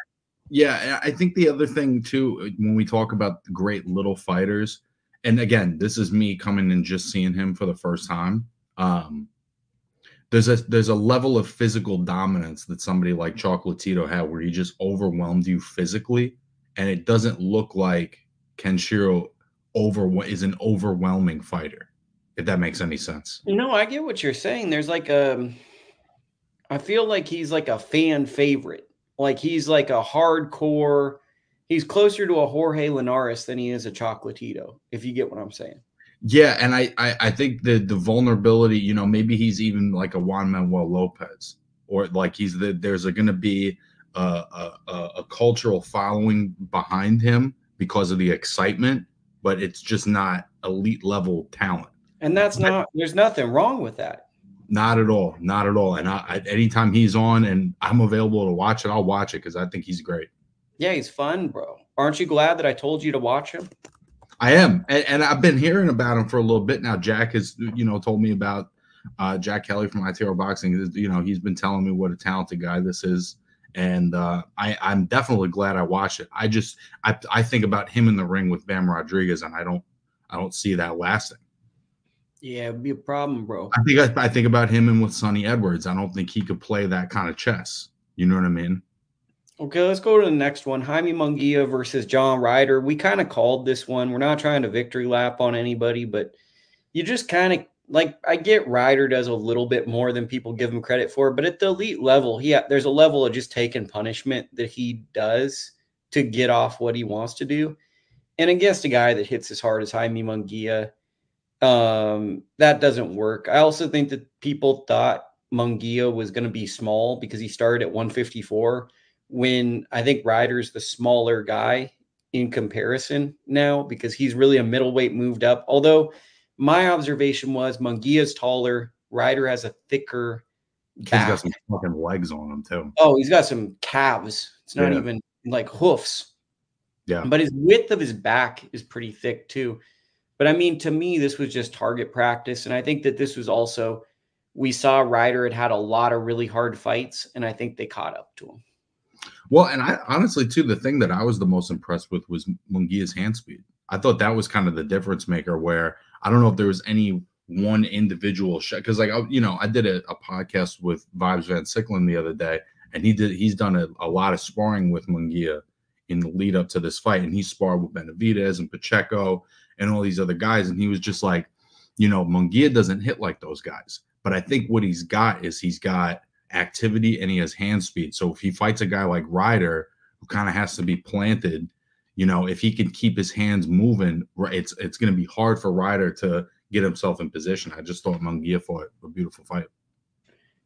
yeah. I think the other thing too, when we talk about great little fighters, and again, this is me coming and just seeing him for the first time. Um, there's a there's a level of physical dominance that somebody like Chocolatito had, where he just overwhelmed you physically, and it doesn't look like Kenshiro over is an overwhelming fighter. If that makes any sense. No, I get what you're saying. There's like a, I feel like he's like a fan favorite. Like he's like a hardcore. He's closer to a Jorge Linares than he is a Chocolatito, if you get what I'm saying. Yeah, and I, I, I think the, the vulnerability, you know, maybe he's even like a Juan Manuel Lopez, or like he's the, there's going to be a, a, a cultural following behind him because of the excitement, but it's just not elite level talent. And that's not, I, there's nothing wrong with that. Not at all, not at all. And I, I, anytime he's on and I'm available to watch it, I'll watch it because I think he's great. Yeah, he's fun, bro. Aren't you glad that I told you to watch him? I am, and, and I've been hearing about him for a little bit now. Jack has, you know, told me about uh, Jack Kelly from I T R Boxing. You know, he's been telling me what a talented guy this is, and uh, I, I'm definitely glad I watched it. I just, I, I think about him in the ring with Bam Rodriguez, and I don't, I don't see that lasting. Yeah, it'd be a problem, bro. I think, I, I think about him and with Sonny Edwards. I don't think he could play that kind of chess. You know what I mean? Okay, let's go to the next one. Jaime Munguia versus John Ryder. We kind of called this one. We're not trying to victory lap on anybody, but you just kind of like, I get Ryder does a little bit more than people give him credit for, but at the elite level, he there's a level of just taking punishment that he does to get off what he wants to do. And against a guy that hits as hard as Jaime Munguia, um, that doesn't work. I also think that people thought Munguia was going to be small because he started at one fifty-four. When I think Ryder's the smaller guy in comparison now, because he's really a middleweight moved up. Although my observation was Munguia's taller, Ryder has a thicker back. He's got some fucking legs on him too. Oh, he's got some calves. It's not yeah. even like hoofs. Yeah. But his width of his back is pretty thick too. But I mean, to me, this was just target practice. And I think that this was also, we saw Ryder had had a lot of really hard fights, and I think they caught up to him. Well, and I honestly, too, the thing that I was the most impressed with was Munguia's hand speed. I thought that was kind of the difference maker, where I don't know if there was any one individual shot. Because, like, I, you know, I did a, a podcast with Vibes Van Sicklen the other day, and he did he's done a, a lot of sparring with Munguia in the lead up to this fight. And he sparred with Benavidez and Pacheco and all these other guys. And he was just like, you know, Munguia doesn't hit like those guys. But I think what he's got is he's got activity and he has hand speed. So if he fights a guy like Ryder, who kind of has to be planted, you know, if he can keep his hands moving, it's it's going to be hard for Ryder to get himself in position. I just thought Munguia fought a beautiful fight.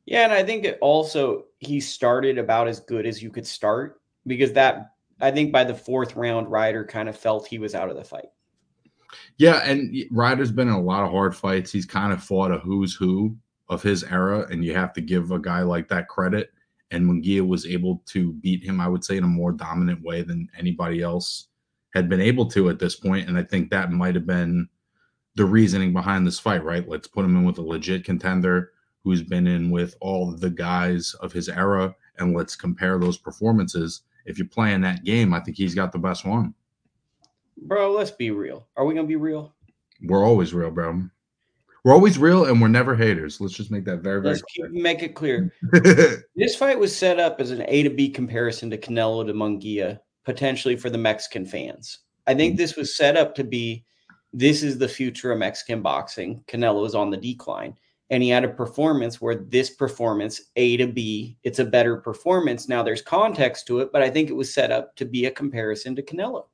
Yeah, and I think it also he started about as good as you could start, because that I think by the fourth round, Ryder kind of felt he was out of the fight. Yeah, and Ryder's been in a lot of hard fights. He's kind of fought a who's who of his era, and you have to give a guy like that credit. And Munguia was able to beat him, I would say, in a more dominant way than anybody else had been able to at this point. And I think that might have been the reasoning behind this fight, right? Let's put him in with a legit contender who's been in with all the guys of his era, and let's compare those performances. If you're playing that game, I think he's got the best one. Bro, let's be real. Are we going to be real? We're always real, bro. We're always real and we're never haters. Let's just make that very, very Let's clear. Keep, make it clear. This fight was set up as an A to B comparison to Canelo to Munguia, potentially for the Mexican fans. I think this was set up to be, this is the future of Mexican boxing. Canelo is on the decline. And he had a performance where this performance, A to B, it's a better performance. Now there's context to it, but I think it was set up to be a comparison to Canelo.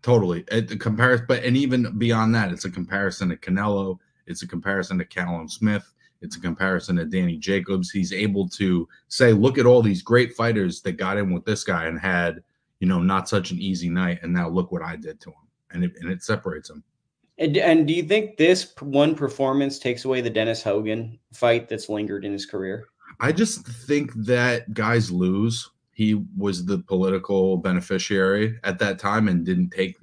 Totally. It, the comparison, but and even beyond that, it's a comparison to Canelo. It's a comparison to Callum Smith. It's a comparison to Danny Jacobs. He's able to say, look at all these great fighters that got in with this guy and had, you know, not such an easy night. And now look what I did to him. And it, and it separates him. And, and do you think this one performance takes away the Dennis Hogan fight that's lingered in his career? I just think that guys lose. He was the political beneficiary at that time and didn't take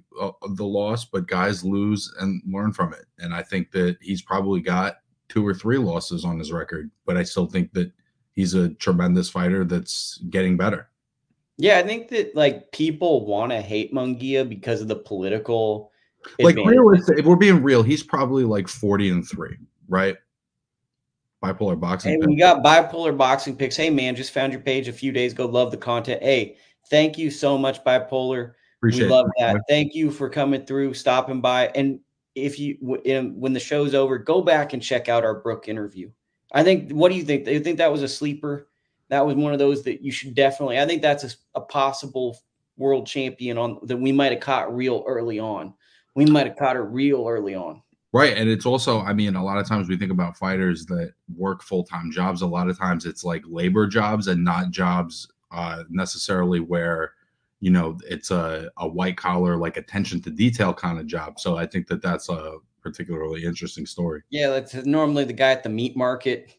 the loss, but guys lose and learn from it. And I think that he's probably got two or three losses on his record, but I still think that he's a tremendous fighter that's getting better. Yeah, I think that like people want to hate Munguia because of the political advantage. Like realistic, if we're being real, he's probably like forty and three, right? Bipolar boxing. Hey, we got bipolar boxing picks. Hey man, just found your page a few days ago. Love the content. Hey, thank you so much, Bipolar. Appreciate we love it. That. Thank you for coming through, stopping by. And if you, w- when the show's over, go back and check out our Brooke interview. I think, what do you think? Do you think that was a sleeper? That was one of those that you should definitely, I think that's a, a possible world champion on that we might have caught real early on. We might have caught her real early on. Right. And it's also, I mean, a lot of times we think about fighters that work full-time jobs. A lot of times it's like labor jobs and not jobs uh, necessarily where, you know, it's a, a white collar, like attention to detail kind of job. So I think that that's a particularly interesting story. Yeah, that's normally the guy at the meat market,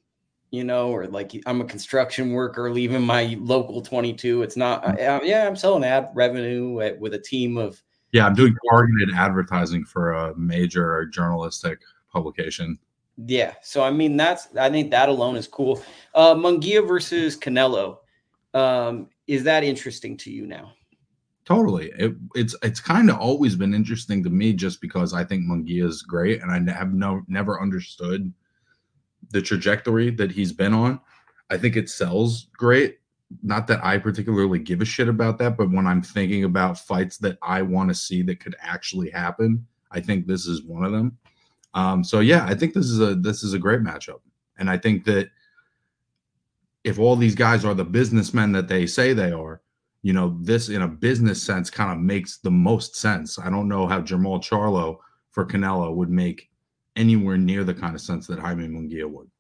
you know, or like I'm a construction worker leaving my local twenty-two. It's not, I, yeah, I'm selling ad revenue at, with a team of. Yeah, I'm doing targeted advertising for a major journalistic publication. Yeah, so I mean, that's, I think that alone is cool. Uh, Munguia versus Canelo. Um, is that interesting to you now? Totally. It, it's it's kind of always been interesting to me just because I think Munguia is great, and I have no never understood the trajectory that he's been on. I think it sells great. Not that I particularly give a shit about that, but when I'm thinking about fights that I want to see that could actually happen, I think this is one of them. Um, so yeah, I think this is a this is a great matchup, and I think that if all these guys are the businessmen that they say they are, you know, this in a business sense kind of makes the most sense. I don't know how Jermall Charlo for Canelo would make anywhere near the kind of sense that Jaime Munguia would.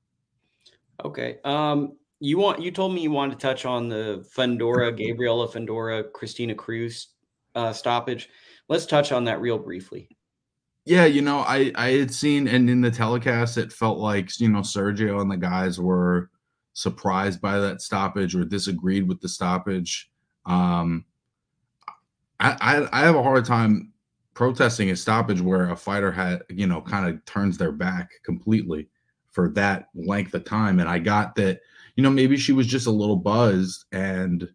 Okay. Um, you want you told me you wanted to touch on the Fundora, Gabriela Fundora, Christina Cruz uh, stoppage. Let's touch on that real briefly. Yeah, you know, I, I had seen, and in the telecast, it felt like, you know, Sergio and the guys were surprised by that stoppage or disagreed with the stoppage. Um, I, I I have a hard time protesting a stoppage where a fighter had, you know, kind of turns their back completely for that length of time. And I got that, you know, maybe she was just a little buzzed and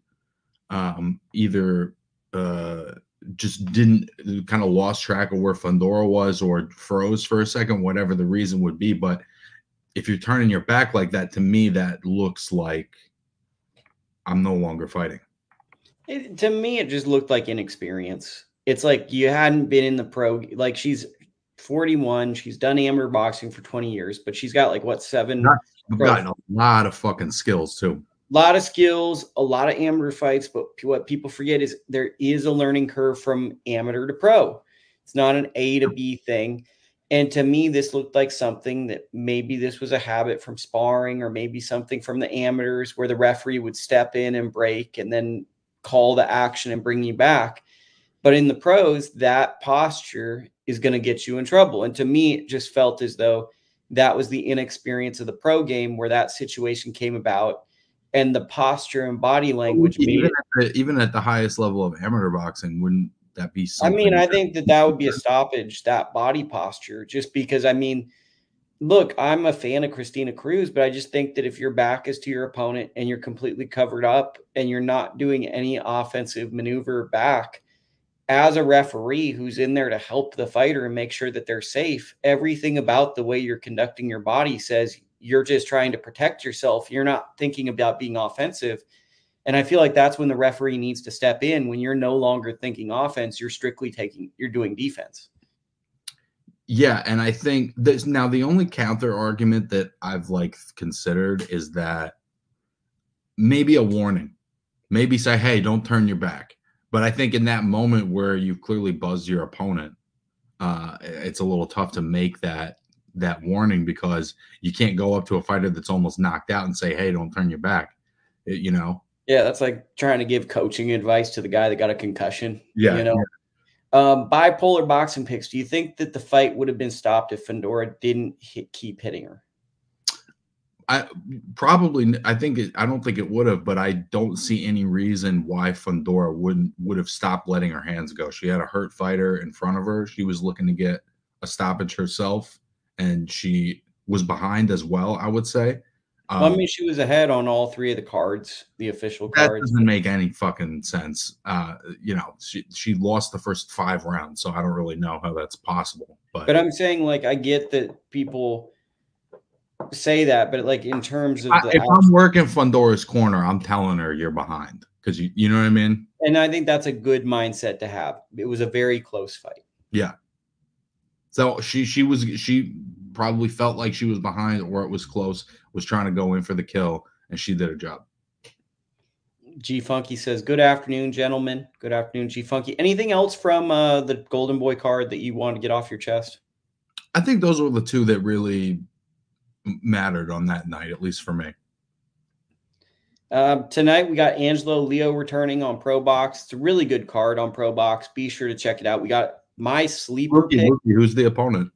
um, either uh, just didn't kind of lost track of where Fundora was or froze for a second, whatever the reason would be. But if you're turning your back like that, to me, that looks like I'm no longer fighting. It, to me, it just looked like inexperience. It's like you hadn't been in the pro. Like she's forty-one. She's done amateur boxing for twenty years, but she's got like what, seven? I've gotten a lot of fucking skills too. A lot of skills, a lot of amateur fights. But what people forget is there is a learning curve from amateur to pro. It's not an A to B thing. And to me, this looked like something that maybe this was a habit from sparring or maybe something from the amateurs where the referee would step in and break and then call the action and bring you back. But in the pros, that posture is going to get you in trouble. And to me, it just felt as though that was the inexperience of the pro game where that situation came about, and the posture and body language. Even, made, at, the, even at the highest level of amateur boxing, wouldn't that be something? I mean, I think that that would be a stoppage, that body posture, just because, I mean, look, I'm a fan of Christina Cruz, but I just think that if your back is to your opponent and you're completely covered up and you're not doing any offensive maneuver back, as a referee who's in there to help the fighter and make sure that they're safe, everything about the way you're conducting your body says you're just trying to protect yourself. You're not thinking about being offensive. And I feel like that's when the referee needs to step in. When you're no longer thinking offense, you're strictly taking, you're doing defense. Yeah. And I think this, now the only counter argument that I've like considered is that maybe a warning, maybe say, hey, don't turn your back. But I think in that moment where you've clearly buzzed your opponent, uh, it's a little tough to make that that warning, because you can't go up to a fighter that's almost knocked out and say, hey, don't turn your back, it, you know? Yeah, that's like trying to give coaching advice to the guy that got a concussion. Yeah. You know? Yeah. Um, bipolar boxing picks, do you think that the fight would have been stopped if Fundora didn't hit, keep hitting her? I probably, I think, it, I don't think it would have, but I don't see any reason why Fundora wouldn't, would have stopped letting her hands go. She had a hurt fighter in front of her. She was looking to get a stoppage herself, and she was behind as well, I would say. Um, well, I mean, she was ahead on all three of the cards, the official cards. That doesn't make any fucking sense. Uh, you know, she, she lost the first five rounds, so I don't really know how that's possible. But, but I'm saying, like, I get that people say that, but like in terms of the I, if out- I'm working Fundora's corner, I'm telling her you're behind, because you you know what I mean. And I think that's a good mindset to have. It was a very close fight. Yeah. So she she was she probably felt like she was behind, or it was close. Was trying to go in for the kill, and she did her job. G Funky says, "Good afternoon, gentlemen." Good afternoon, G Funky. Anything else from uh, the Golden Boy card that you want to get off your chest? I think those were the two that really mattered on that night, at least for me. Uh, tonight we got Angelo Leo returning on ProBox. It's a really good card on ProBox. Be sure to check it out. We got my sleeper rookie, pick. Rookie. Who's the opponent?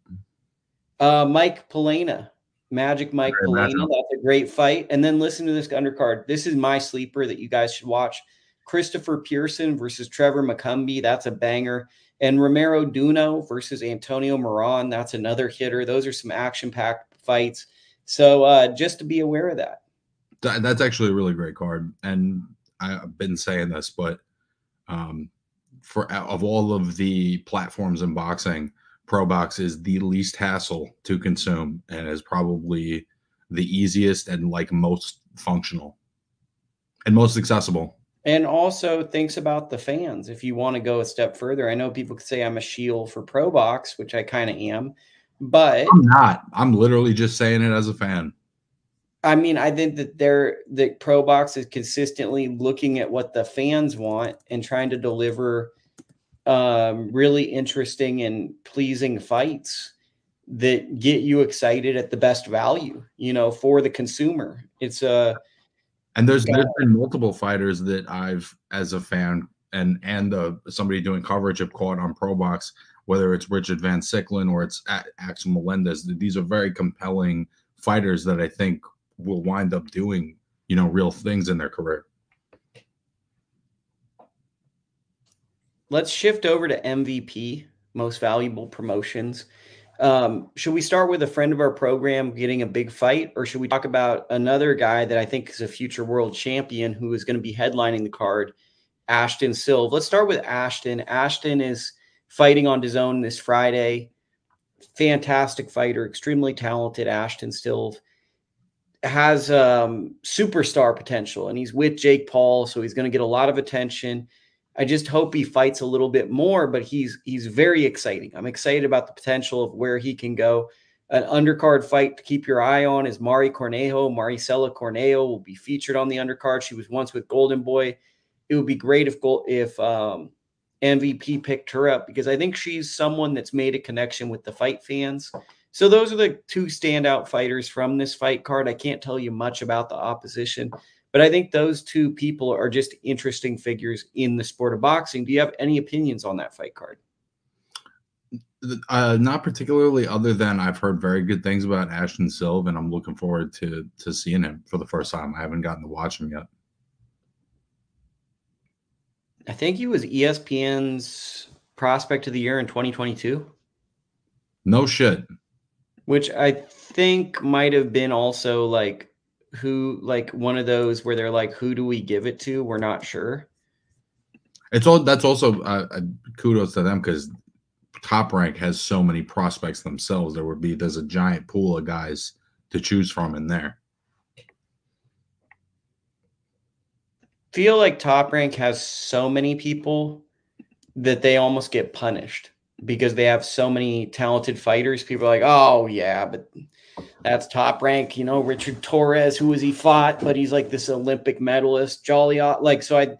Uh, Mike Palena, Magic Mike Very Palena. Magic. That's a great fight. And then listen to this undercard. This is my sleeper that you guys should watch. Christopher Pearson versus Trevor McCombie. That's a banger. And Romero Duno versus Antonio Moran. That's another hitter. Those are some action-packed fights. So uh, just to be aware of that. That's actually a really great card. And I've been saying this, but um, for of all of the platforms in boxing, ProBox is the least hassle to consume and is probably the easiest and like most functional and most accessible. And also thinks about the fans. If you want to go a step further, I know people could say I'm a shield for ProBox, which I kind of am. But I'm not. I'm literally just saying it as a fan. I mean, I think that they're that ProBox is consistently looking at what the fans want and trying to deliver um, really interesting and pleasing fights that get you excited at the best value, you know, for the consumer. It's a and there's, uh, there's been multiple fighters that I've, as a fan, and and uh, somebody doing coverage have caught on ProBox. Whether it's Richard Van Siclen or it's Axel Melendez, these are very compelling fighters that I think will wind up doing, you know, real things in their career. Let's shift over to M V P, Most Valuable Promotions. Um, should we start with a friend of our program getting a big fight, or should we talk about another guy that I think is a future world champion who is going to be headlining the card, Ashton Silva? Let's start with Ashton. Ashton is fighting on his own this Friday. Fantastic fighter, extremely talented. Ashton Silva has um, superstar potential, and he's with Jake Paul, so he's going to get a lot of attention. I just hope he fights a little bit more, but he's he's very exciting. I'm excited about the potential of where he can go. An undercard fight to keep your eye on is Mari Cornejo. Maricela Cornejo will be featured on the undercard. She was once with Golden Boy. It would be great if if um, M V P picked her up, because I think she's someone that's made a connection with the fight fans. So those are the two standout fighters from this fight card. I can't tell you much about the opposition, but I think those two people are just interesting figures in the sport of boxing. Do you have any opinions on that fight card? Uh, not particularly, other than I've heard very good things about Ashton Silva, and I'm looking forward to, to seeing him for the first time. I haven't gotten to watch him yet. I think he was E S P N's Prospect of the Year in twenty twenty-two. No shit. Which I think might have been also like who, like one of those where they're like, who do we give it to? We're not sure. It's all that's also uh, kudos to them, because Top Rank has so many prospects themselves. There would be there's a giant pool of guys to choose from in there. Feel like Top Rank has so many people that they almost get punished because they have so many talented fighters. People are like, oh yeah, but that's Top Rank, you know, Richard Torres, who was he fought, but he's like this Olympic medalist, jolly, like, so I,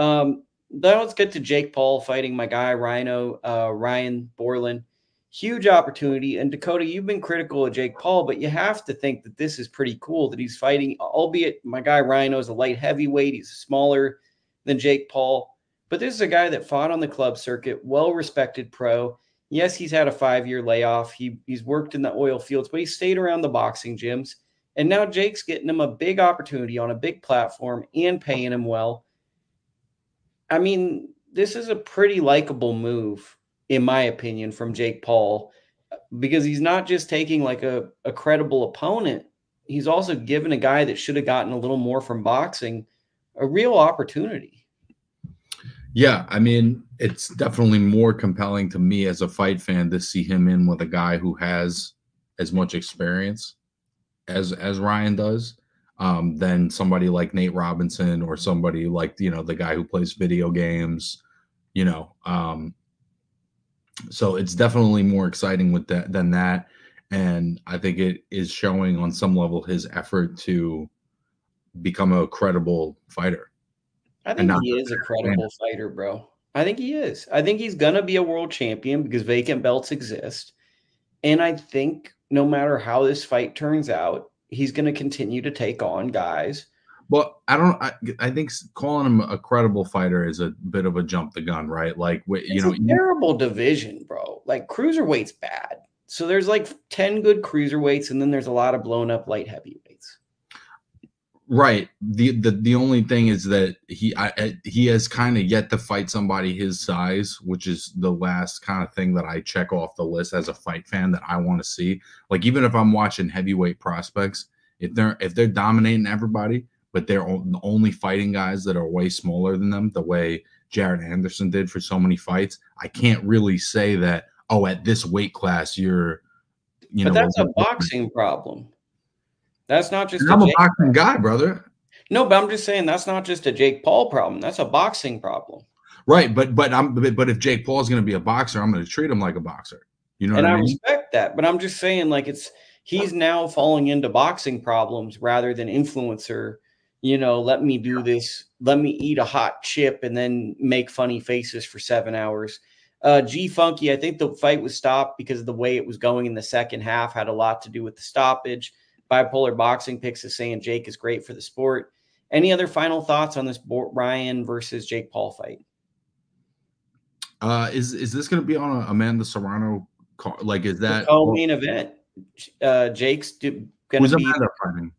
um, that was good to Jake Paul fighting my guy, Rhino, uh, Ryan Borland, huge opportunity. And Dakota, you've been critical of Jake Paul, but you have to think that this is pretty cool that he's fighting, albeit my guy, Rhino is a light heavyweight. He's smaller than Jake Paul, but this is a guy that fought on the club circuit, well-respected pro. Yes, he's had a five-year layoff. He he's worked in the oil fields, but he stayed around the boxing gyms. And now Jake's getting him a big opportunity on a big platform and paying him well. I mean, this is a pretty likable move, in my opinion, from Jake Paul, because he's not just taking like a, a credible opponent. He's also given a guy that should have gotten a little more from boxing a real opportunity. Yeah, I mean, it's definitely more compelling to me as a fight fan to see him in with a guy who has as much experience as as Ryan does, um, than somebody like Nate Robinson or somebody like, you know, the guy who plays video games, you know. Um, so it's definitely more exciting with that than that. And I think it is showing on some level his effort to become a credible fighter. I think he is a credible fighter, bro. I think he is. I think he's going to be a world champion because vacant belts exist. And I think no matter how this fight turns out, he's going to continue to take on guys. Well, I don't I, I think calling him a credible fighter is a bit of a jump the gun, right? Like, you it's know, a terrible you, division, bro. Like, cruiserweight's bad. So there's like ten good cruiserweights, and then there's a lot of blown up light heavyweights. Right. The, the the only thing is that he I, he has kind of yet to fight somebody his size, which is the last kind of thing that I check off the list as a fight fan that I want to see. Like, even if I'm watching heavyweight prospects, if they're if they're dominating everybody, but they're only fighting guys that are way smaller than them, the way Jared Anderson did for so many fights, I can't really say that, oh, at this weight class you're, you know. But that's a boxing problem. That's not just. I'm a, a boxing guy, brother. No, but I'm just saying that's not just a Jake Paul problem. That's a boxing problem. Right, but but I'm but if Jake Paul is going to be a boxer, I'm going to treat him like a boxer. You know what I mean? And I respect that, but I'm just saying, like, it's he's now falling into boxing problems rather than influencer. You know, let me do this. Let me eat a hot chip and then make funny faces for seven hours. Uh, G Funky, I think the fight was stopped because of the way it was going in the second half had a lot to do with the stoppage. Bipolar Boxing Picks is saying Jake is great for the sport. Any other final thoughts on this Ryan versus Jake Paul fight? Uh, is is this going to be on a Amanda Serrano car? Like, is that the co-main event? Uh, Jake's going to be Amanda fighting?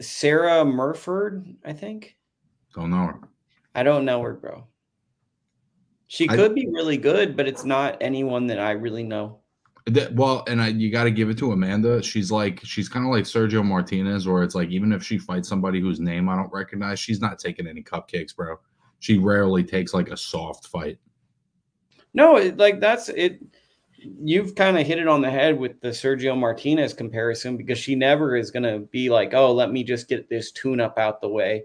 Sarah Murford, I think. Don't know her. I don't know her, bro. She could I, be really good, but it's not anyone that I really know. That, well, and I, you got to give it to Amanda. She's like, she's kind of like Sergio Martinez, where it's like, even if she fights somebody whose name I don't recognize, she's not taking any cupcakes, bro. She rarely takes like a soft fight. No, it, like that's it. You've kind of hit it on the head with the Sergio Martinez comparison, because she never is going to be like, oh, let me just get this tune up out the way.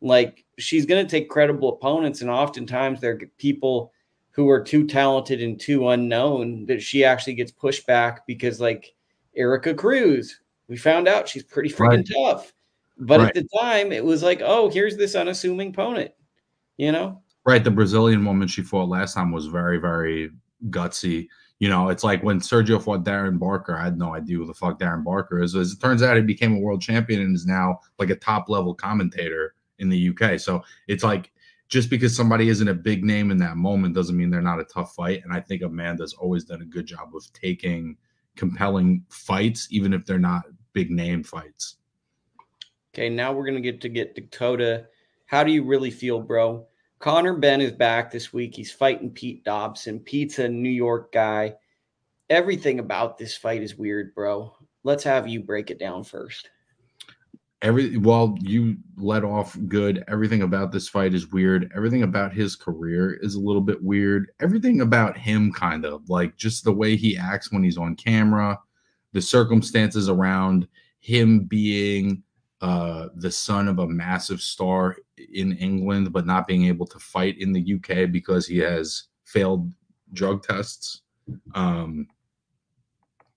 Like, she's going to take credible opponents. And oftentimes they're people who are too talented and too unknown that she actually gets pushed back, because like Erica Cruz, we found out she's pretty freaking right. tough. But right. at the time it was like, oh, here's this unassuming opponent, you know? Right. The Brazilian woman she fought last time was very, very gutsy. You know, it's like when Sergio fought Darren Barker, I had no idea who the fuck Darren Barker is. As it turns out, he became a world champion and is now like a top level commentator in the U K. So it's like, just because somebody isn't a big name in that moment doesn't mean they're not a tough fight. And I think Amanda's always done a good job of taking compelling fights, even if they're not big name fights. Okay, now we're going to get to get Dakota. How do you really feel, bro? Conor Benn is back this week. He's fighting Pete Dobson. Pete's a New York guy. Everything about this fight is weird, bro. Let's have you break it down first. every while you let off good, everything about this fight is weird. Everything about his career is a little bit weird. Everything about him, kind of like just the way he acts when he's on camera, the circumstances around him being uh, the son of a massive star in England, but not being able to fight in the U K because he has failed drug tests. Um,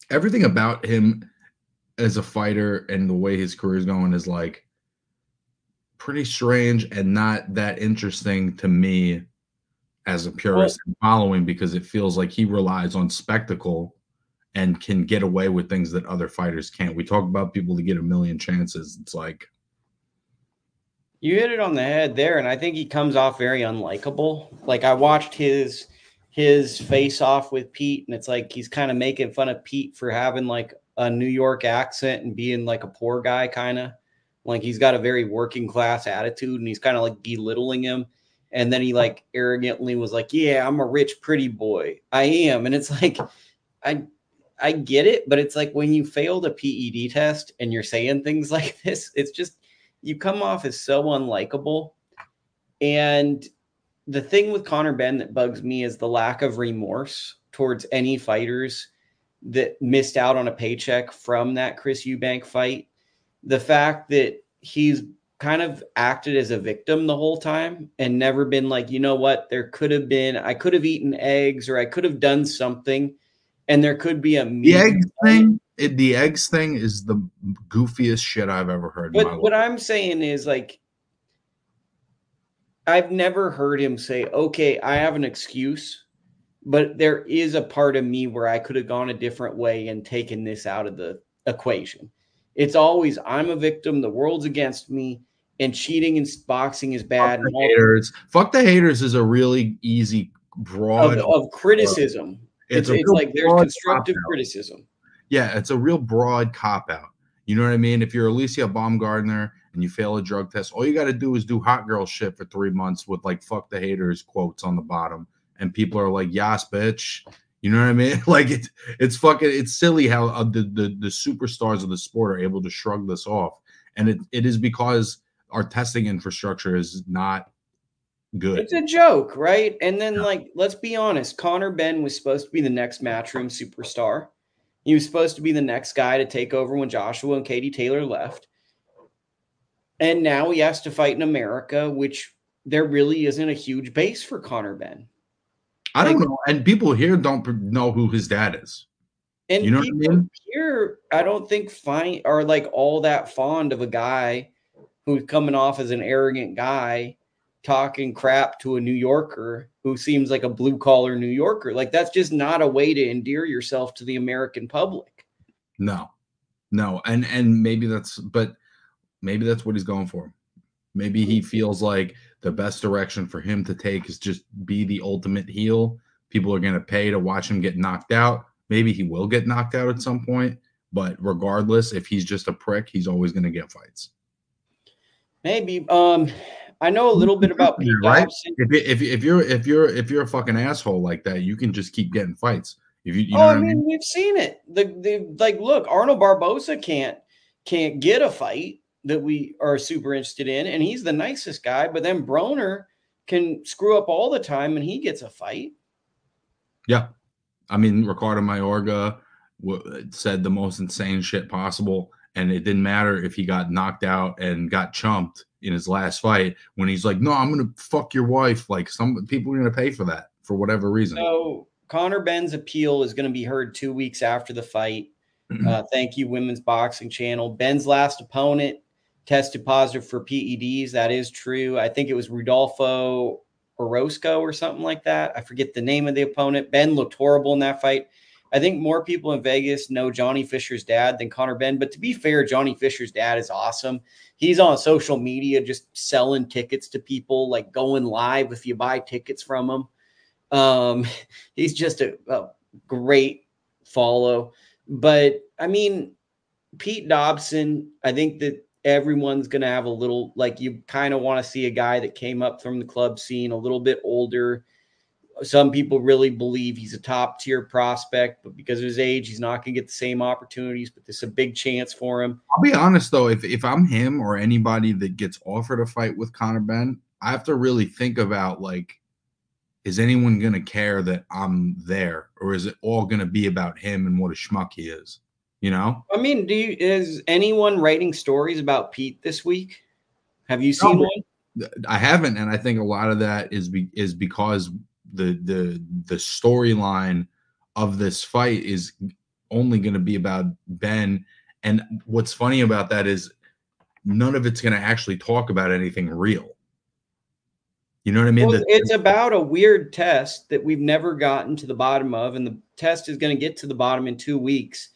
everything about him as a fighter and the way his career is going is like pretty strange and not that interesting to me as a purist and following, because it feels like he relies on spectacle and can get away with things that other fighters can't. We talk about people that get a million chances. It's like, you hit it on the head there. And I think he comes off very unlikable. Like I watched his, his face off with Pete, and it's like, he's kind of making fun of Pete for having like a New York accent and being like a poor guy, kind of like he's got a very working class attitude, and he's kind of like belittling him. And then he like arrogantly was like, yeah, I'm a rich, pretty boy. I am. And it's like, I, I get it, but it's like when you failed a P E D test and you're saying things like this, it's just, you come off as so unlikable. And the thing with Conor Benn that bugs me is the lack of remorse towards any fighters that missed out on a paycheck from that Chris Eubank fight. The fact that he's kind of acted as a victim the whole time and never been like, you know what, there could have been, I could have eaten eggs, or I could have done something. And there could be a the eggs thing. It, the eggs thing is the goofiest shit I've ever heard. But what I'm saying is, like, I've never heard him say, "Okay, I have an excuse," but there is a part of me where I could have gone a different way and taken this out of the equation. It's always, I'm a victim. The world's against me. And cheating and boxing is bad. Fuck the haters. Fuck the haters is a really easy broad of, of criticism. It's, it's, it's like there's constructive criticism. Yeah, it's a real broad cop-out. You know what I mean? If you're Alicia Baumgardner and you fail a drug test, all you got to do is do hot girl shit for three months with, like, fuck the haters quotes on the bottom. And people are like, yas, bitch. You know what I mean? Like, it, it's fucking – it's silly how uh, the, the, the superstars of the sport are able to shrug this off. And it, it is because our testing infrastructure is not – good. It's a joke, right? And then, yeah. like, let's be honest. Conor Benn was supposed to be the next matchroom superstar. He was supposed to be the next guy to take over when Joshua and Katie Taylor left. And now he has to fight in America, which there really isn't a huge base for Conor Benn. I like, don't know. And people here don't know who his dad is. And you know people what I mean? Here, I don't think fine are like all that fond of a guy who's coming off as an arrogant guy talking crap to a New Yorker who seems like a blue collar New Yorker. Like, that's just not a way to endear yourself to the American public. No, no. And, and maybe that's, but maybe that's what he's going for. Maybe he feels like the best direction for him to take is just be the ultimate heel. People are going to pay to watch him get knocked out. Maybe he will get knocked out at some point, but regardless, if he's just a prick, he's always going to get fights. Maybe, um, I know a little bit about Pete right? Dobson. If, if, if you're if you're if you're a fucking asshole like that, you can just keep getting fights. If you, you know oh, I mean, I mean, we've seen it. The the like, look, Arnold Barbosa can't can't get a fight that we are super interested in, and he's the nicest guy. But then Broner can screw up all the time, and he gets a fight. Yeah, I mean, Ricardo Mayorga w- said the most insane shit possible, and it didn't matter if he got knocked out and got chumped in his last fight when he's like, no, I'm going to fuck your wife. Like, some people are going to pay for that for whatever reason. So Conor Benn's appeal is going to be heard two weeks after the fight. Uh, thank you, Women's Boxing Channel. Benn's last opponent tested positive for P E Ds. That is true. I think it was Rudolfo Orozco or something like that. I forget the name of the opponent. Benn looked horrible in that fight. I think more people in Vegas know Johnny Fisher's dad than Conor Benn. But to be fair, Johnny Fisher's dad is awesome. He's on social media just selling tickets to people, like going live if you buy tickets from him. Um, he's just a, a great follow. But, I mean, Pete Dobson, I think that everyone's going to have a little – like you kind of want to see a guy that came up from the club scene, a little bit older, Some people really believe he's a top tier prospect, but because of his age, he's not going to get the same opportunities, but this is a big chance for him. I'll be honest, though. If, if I'm him or anybody that gets offered a fight with Conor Benn, I have to really think about, like, is anyone going to care that I'm there, or is it all going to be about him and what a schmuck he is? You know, I mean, do you, is anyone writing stories about Pete this week? Have you seen no, one? I haven't, and I think a lot of that is be, is because the the the storyline of this fight is only going to be about Ben. And what's funny about that is none of it's going to actually talk about anything real. You know what I mean? Well, the, it's about a weird test that we've never gotten to the bottom of, and the test is going to get to the bottom in two weeks.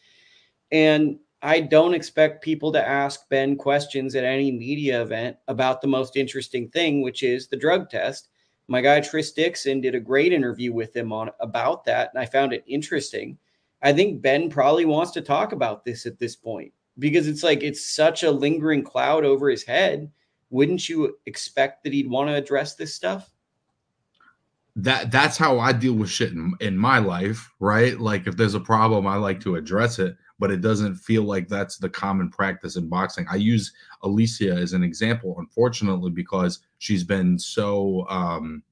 And I don't expect people to ask Ben questions at any media event about the most interesting thing, which is the drug test. My guy Tris Dixon did a great interview with him on about that, and I found it interesting. I think Ben probably wants to talk about this at this point because it's like it's such a lingering cloud over his head. Wouldn't you expect that he'd want to address this stuff? That that's how I deal with shit in, in my life, right? Like if there's a problem, I like to address it. But it doesn't feel like that's the common practice in boxing. I use Alicia as an example, unfortunately, because she's been so um,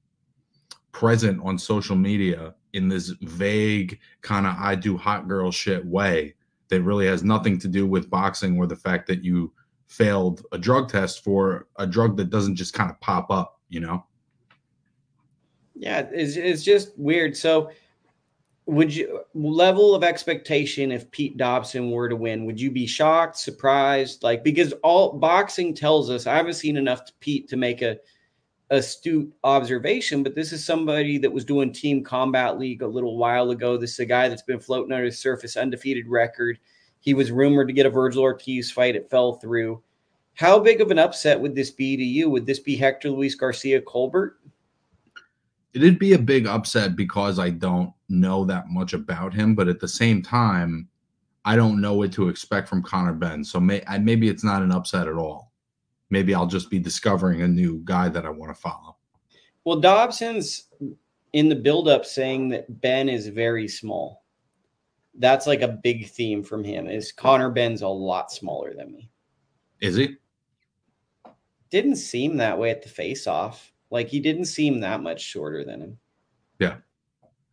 present on social media in this vague kind of I do hot girl shit way that really has nothing to do with boxing or the fact that you failed a drug test for a drug that doesn't just kind of pop up, you know? Yeah, it's, it's just weird. So... Would you level of expectation if Pete Dobson were to win? Would you be shocked, surprised? Like, because all boxing tells us, I haven't seen enough to Pete to make a astute observation, but this is somebody that was doing Team Combat League a little while ago. This is a guy that's been floating under the surface, undefeated record. He was rumored to get a Virgil Ortiz fight. It fell through. How big of an upset would this be to you? Would this be Hector Luis Garcia Colbert? It'd be a big upset because I don't know that much about him, but at the same time, I don't know what to expect from Conor Benn. So may, I, maybe it's not an upset at all. Maybe I'll just be discovering a new guy that I want to follow. Well, Dobson's in the buildup saying that Ben is very small. That's like a big theme from him is Conor Benn's a lot smaller than me. Is he? Didn't seem that way at the face-off. Like, he didn't seem that much shorter than him. Yeah.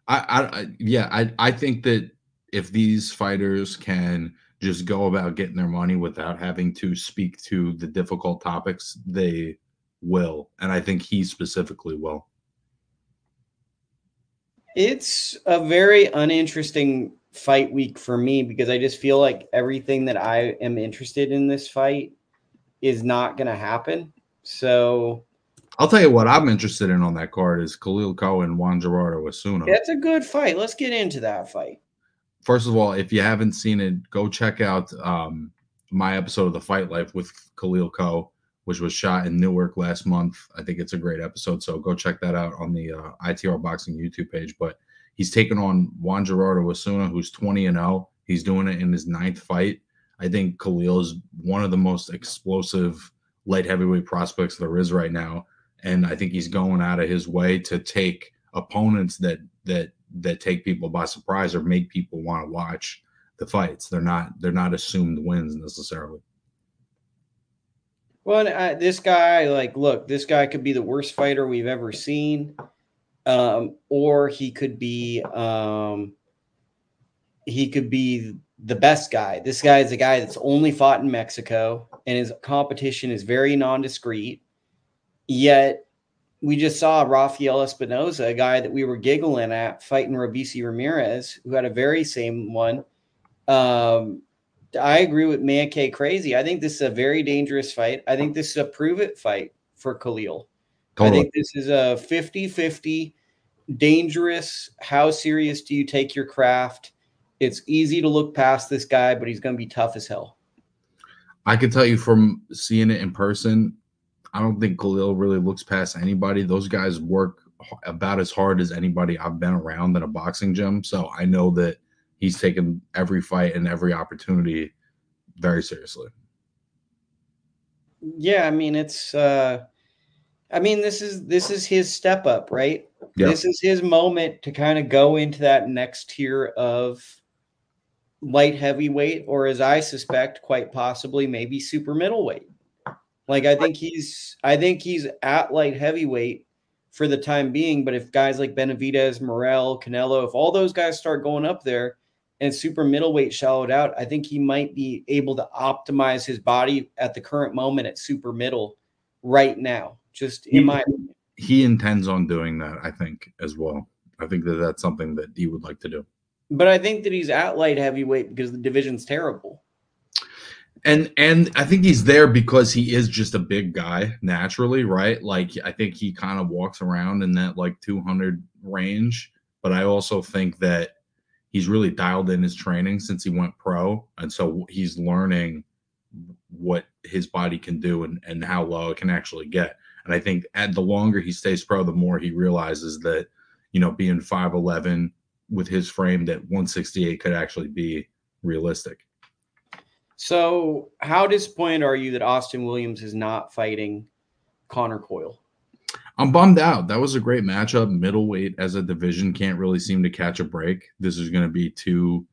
I, I, I yeah, I, I think that if these fighters can just go about getting their money without having to speak to the difficult topics, they will. And I think he specifically will. It's a very uninteresting fight week for me because I just feel like everything that I am interested in this fight is not going to happen. So... I'll tell you what I'm interested in on that card is Khalil Cohen, Juan Gerardo Osuna. That's a good fight. Let's get into that fight. First of all, if you haven't seen it, go check out um, my episode of The Fight Life with Khalil Coe, which was shot in Newark last month. I think it's a great episode, so go check that out on the uh, I T R Boxing YouTube page. But he's taking on Juan Gerardo Osuna, who's twenty and oh. He's doing it in his ninth fight. I think Khalil is one of the most explosive light heavyweight prospects there is right now. And I think he's going out of his way to take opponents that that that take people by surprise or make people want to watch the fights. They're not they're not assumed wins necessarily. Well, I, this guy, like, look, this guy could be the worst fighter we've ever seen, um, or he could be um, he could be the best guy. This guy is a guy that's only fought in Mexico, and his competition is very nondiscreet. Yet we just saw Rafael Espinoza, a guy that we were giggling at, fighting Robisi Ramirez, who had a very same one. Um, I agree with Man K Crazy. I think this is a very dangerous fight. I think this is a prove-it fight for Khalil. Totally. I think this is a fifty-fifty dangerous. How serious do you take your craft? It's easy to look past this guy, but he's going to be tough as hell. I can tell you from seeing it in person, I don't think Khalil really looks past anybody. Those guys work about as hard as anybody I've been around at a boxing gym. So I know that he's taken every fight and every opportunity very seriously. Yeah, I mean, it's uh, I mean, this is this is his step up, right? Yeah. This is his moment to kind of go into that next tier of light heavyweight, or as I suspect, quite possibly, maybe super middleweight. Like, I think he's I think he's at light heavyweight for the time being. But if guys like Benavidez, Morel, Canelo, if all those guys start going up there and super middleweight shallowed out, I think he might be able to optimize his body at the current moment at super middle right now. Just in he, my opinion. He intends on doing that, I think, as well. I think that that's something that he would like to do. But I think that he's at light heavyweight because the division's terrible. And and I think he's there because he is just a big guy naturally, right? Like, I think he kind of walks around in that like two hundred range. But I also think that he's really dialed in his training since he went pro. And so he's learning what his body can do and, and how low it can actually get. And I think at the longer he stays pro, the more he realizes that, you know, being five eleven with his frame, that one sixty-eight could actually be realistic. So how disappointed are you that Austin Williams is not fighting Connor Coyle? I'm bummed out. That was a great matchup. Middleweight as a division can't really seem to catch a break. This is going to be two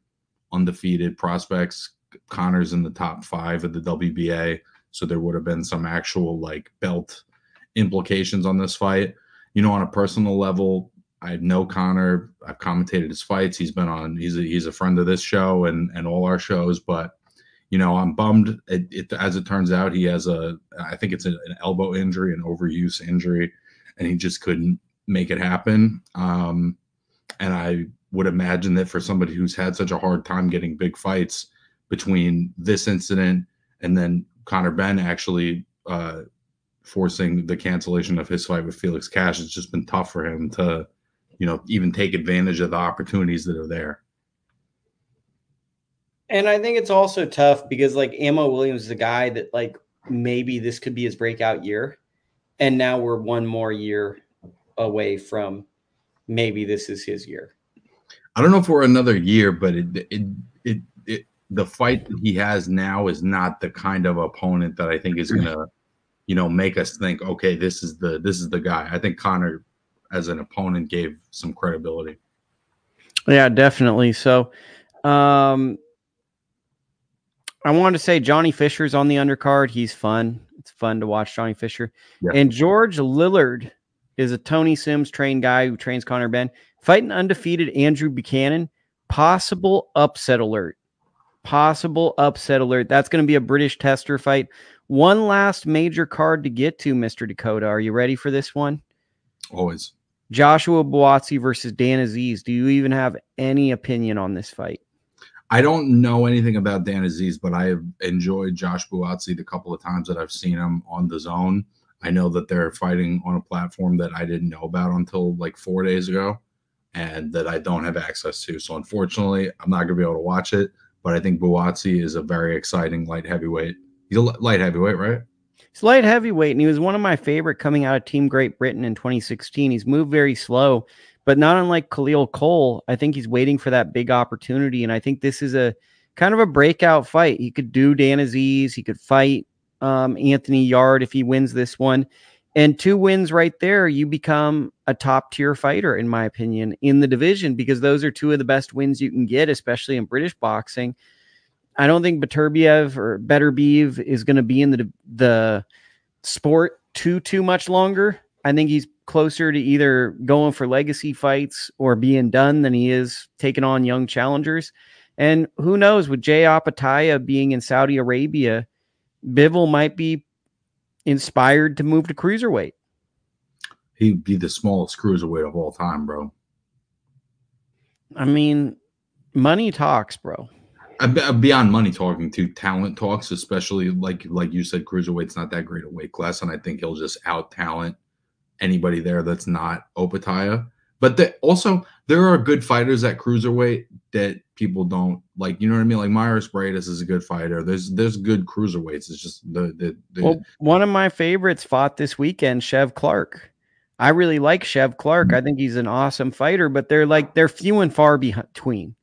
undefeated prospects. Connor's in the top five of the W B A, so there would have been some actual like belt implications on this fight. You know, on a personal level, I know Connor. I've commentated his fights. He's been on. He's a, he's a friend of this show and and all our shows, but. You know, I'm bummed. It, it, as it turns out, he has a, I think it's a, an elbow injury, an overuse injury, and he just couldn't make it happen. Um, and I would imagine that for somebody who's had such a hard time getting big fights, between this incident and then Conor Benn actually uh, forcing the cancellation of his fight with Felix Cash, it's just been tough for him to, you know, even take advantage of the opportunities that are there. And I think it's also tough because, like, Ammo Williams is a guy that, like, maybe this could be his breakout year. And now we're one more year away from maybe this is his year. I don't know if we're another year, but it, it, it, it the fight that he has now is not the kind of opponent that I think is going to, you know, make us think, okay, this is the this is the guy. I think Connor, as an opponent, gave some credibility. Yeah, definitely. So, um I wanted to say Johnny Fisher's on the undercard. He's fun. It's fun to watch Johnny Fisher. Yeah. And George Lillard is a Tony Sims-trained guy who trains Conor Benn. Fighting undefeated Andrew Buchanan. Possible upset alert. Possible upset alert. That's going to be a British tester fight. One last major card to get to, Mister Dakota. Are you ready for this one? Always. Joshua Buatsi versus Dan Aziz. Do you even have any opinion on this fight? I don't know anything about Dan Aziz, but I have enjoyed Josh Buatsi the couple of times that I've seen him on The Zone. I know that they're fighting on a platform that I didn't know about until like four days ago and that I don't have access to. So unfortunately, I'm not going to be able to watch it, but I think Buatsi is a very exciting light heavyweight. He's a light heavyweight, right? He's light heavyweight, and he was one of my favorite coming out of Team Great Britain in twenty sixteen. He's moved very slow. But not unlike Khalil Cole, I think he's waiting for that big opportunity. And I think this is a kind of a breakout fight. He could do Dan Aziz. He could fight um, Anthony Yard if he wins this one. And two wins right there, you become a top-tier fighter, in my opinion, in the division, because those are two of the best wins you can get, especially in British boxing. I don't think Beterbiev or Beterbiev is going to be in the, the sport too, too much longer. I think he's closer to either going for legacy fights or being done than he is taking on young challengers. And who knows, with Jay Apataya being in Saudi Arabia, Bivol might be inspired to move to cruiserweight. He'd be the smallest cruiserweight of all time, bro. I mean, money talks, bro. Beyond money talking to talent talks, especially like, like you said, cruiserweight's not that great a weight class. And I think he'll just out talent anybody there that's not Opataya. But the, also, there are good fighters at cruiserweight that people don't like. You know what I mean? Like Myers Bradis is a good fighter. There's there's good cruiserweights. It's just the the, the well, one of my favorites fought this weekend, Chev Clark. I really like Chev Clark. I think he's an awesome fighter, but they're like they're few and far between.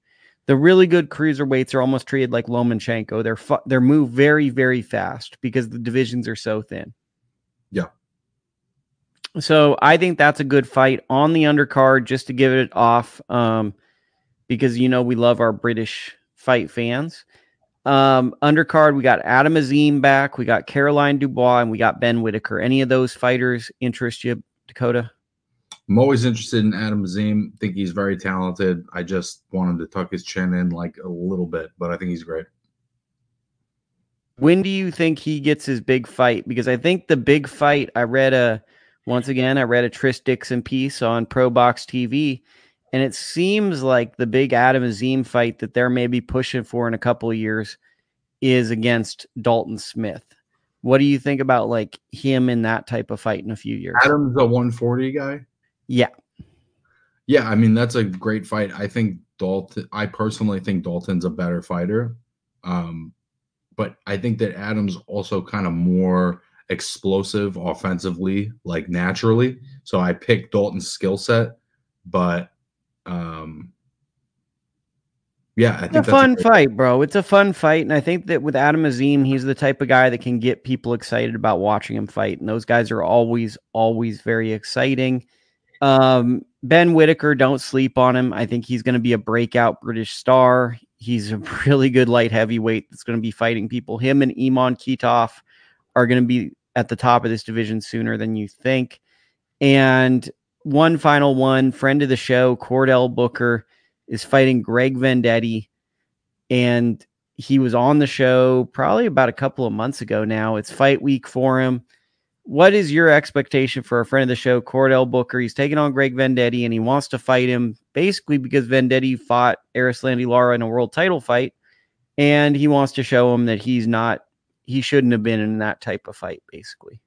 The really good cruiserweights are almost treated like Lomachenko. They're fu- they're moved very very fast because the divisions are so thin. Yeah. So I think that's a good fight on the undercard just to give it off, um, because, you know, we love our British fight fans. Um, undercard, we got Adam Azeem back. We got Caroline Dubois and we got Ben Whitaker. Any of those fighters interest you, Dakota? I'm always interested in Adam Azeem. I think he's very talented. I just want him to tuck his chin in like a little bit, but I think he's great. When do you think he gets his big fight? Because I think the big fight, I read a, once again, I read a Trish Dixon piece on ProBox T V, and it seems like the big Adam Azeem fight that they're maybe pushing for in a couple of years is against Dalton Smith. What do you think about like him in that type of fight in a few years? Adam's a one forty guy. Yeah. Yeah, I mean, that's a great fight. I think Dalton, I personally think Dalton's a better fighter. Um, but I think that Adam's also kind of more explosive offensively, like naturally. So I picked Dalton's skill set, but um, yeah, I think it's a fun fight, bro. It's a fun fight. And I think that with Adam Azeem, he's the type of guy that can get people excited about watching him fight. And those guys are always, always very exciting. Um, Ben Whitaker, don't sleep on him. I think he's going to be a breakout British star. He's a really good light heavyweight that's going to be fighting people. Him and Iman Kitov are going to be at the top of this division sooner than you think. And one final one, friend of the show, Cordell Booker is fighting Greg Vendetti. And he was on the show probably about a couple of months ago now. It's fight week for him. What is your expectation for a friend of the show, Cordell Booker? He's taking on Greg Vendetti, and he wants to fight him basically because Vendetti fought Erislandy Lara in a world title fight, and he wants to show him that he's not, he shouldn't have been in that type of fight, basically.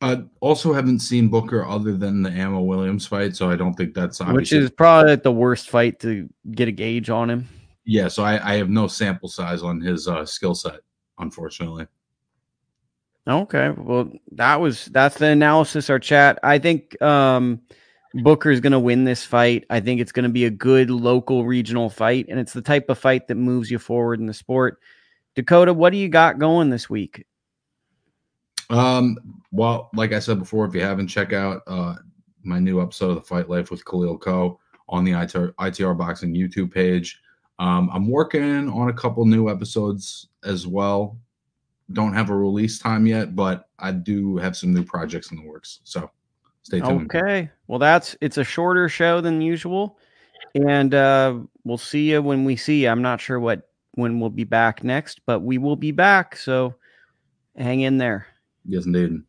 I also haven't seen Booker other than the Ammo Williams fight, so I don't think that's obviously. Which is probably the worst fight to get a gauge on him. Yeah, so I, I have no sample size on his uh, skill set, unfortunately. Okay, well, that was that's the analysis, our chat. I think um, Booker is going to win this fight. I think it's going to be a good local regional fight, and it's the type of fight that moves you forward in the sport. Dakota, what do you got going this week? Um, well, like I said before, if you haven't, check out uh, my new episode of The Fight Life with Khalil Coe on the I T R, I T R Boxing YouTube page. Um, I'm working on a couple new episodes as well. Don't have a release time yet, but I do have some new projects in the works. So stay tuned. Okay. Well, that's, it's a shorter show than usual. And uh, we'll see you when we see you. I'm not sure what, when we'll be back next, but we will be back. So hang in there. Yes, indeed.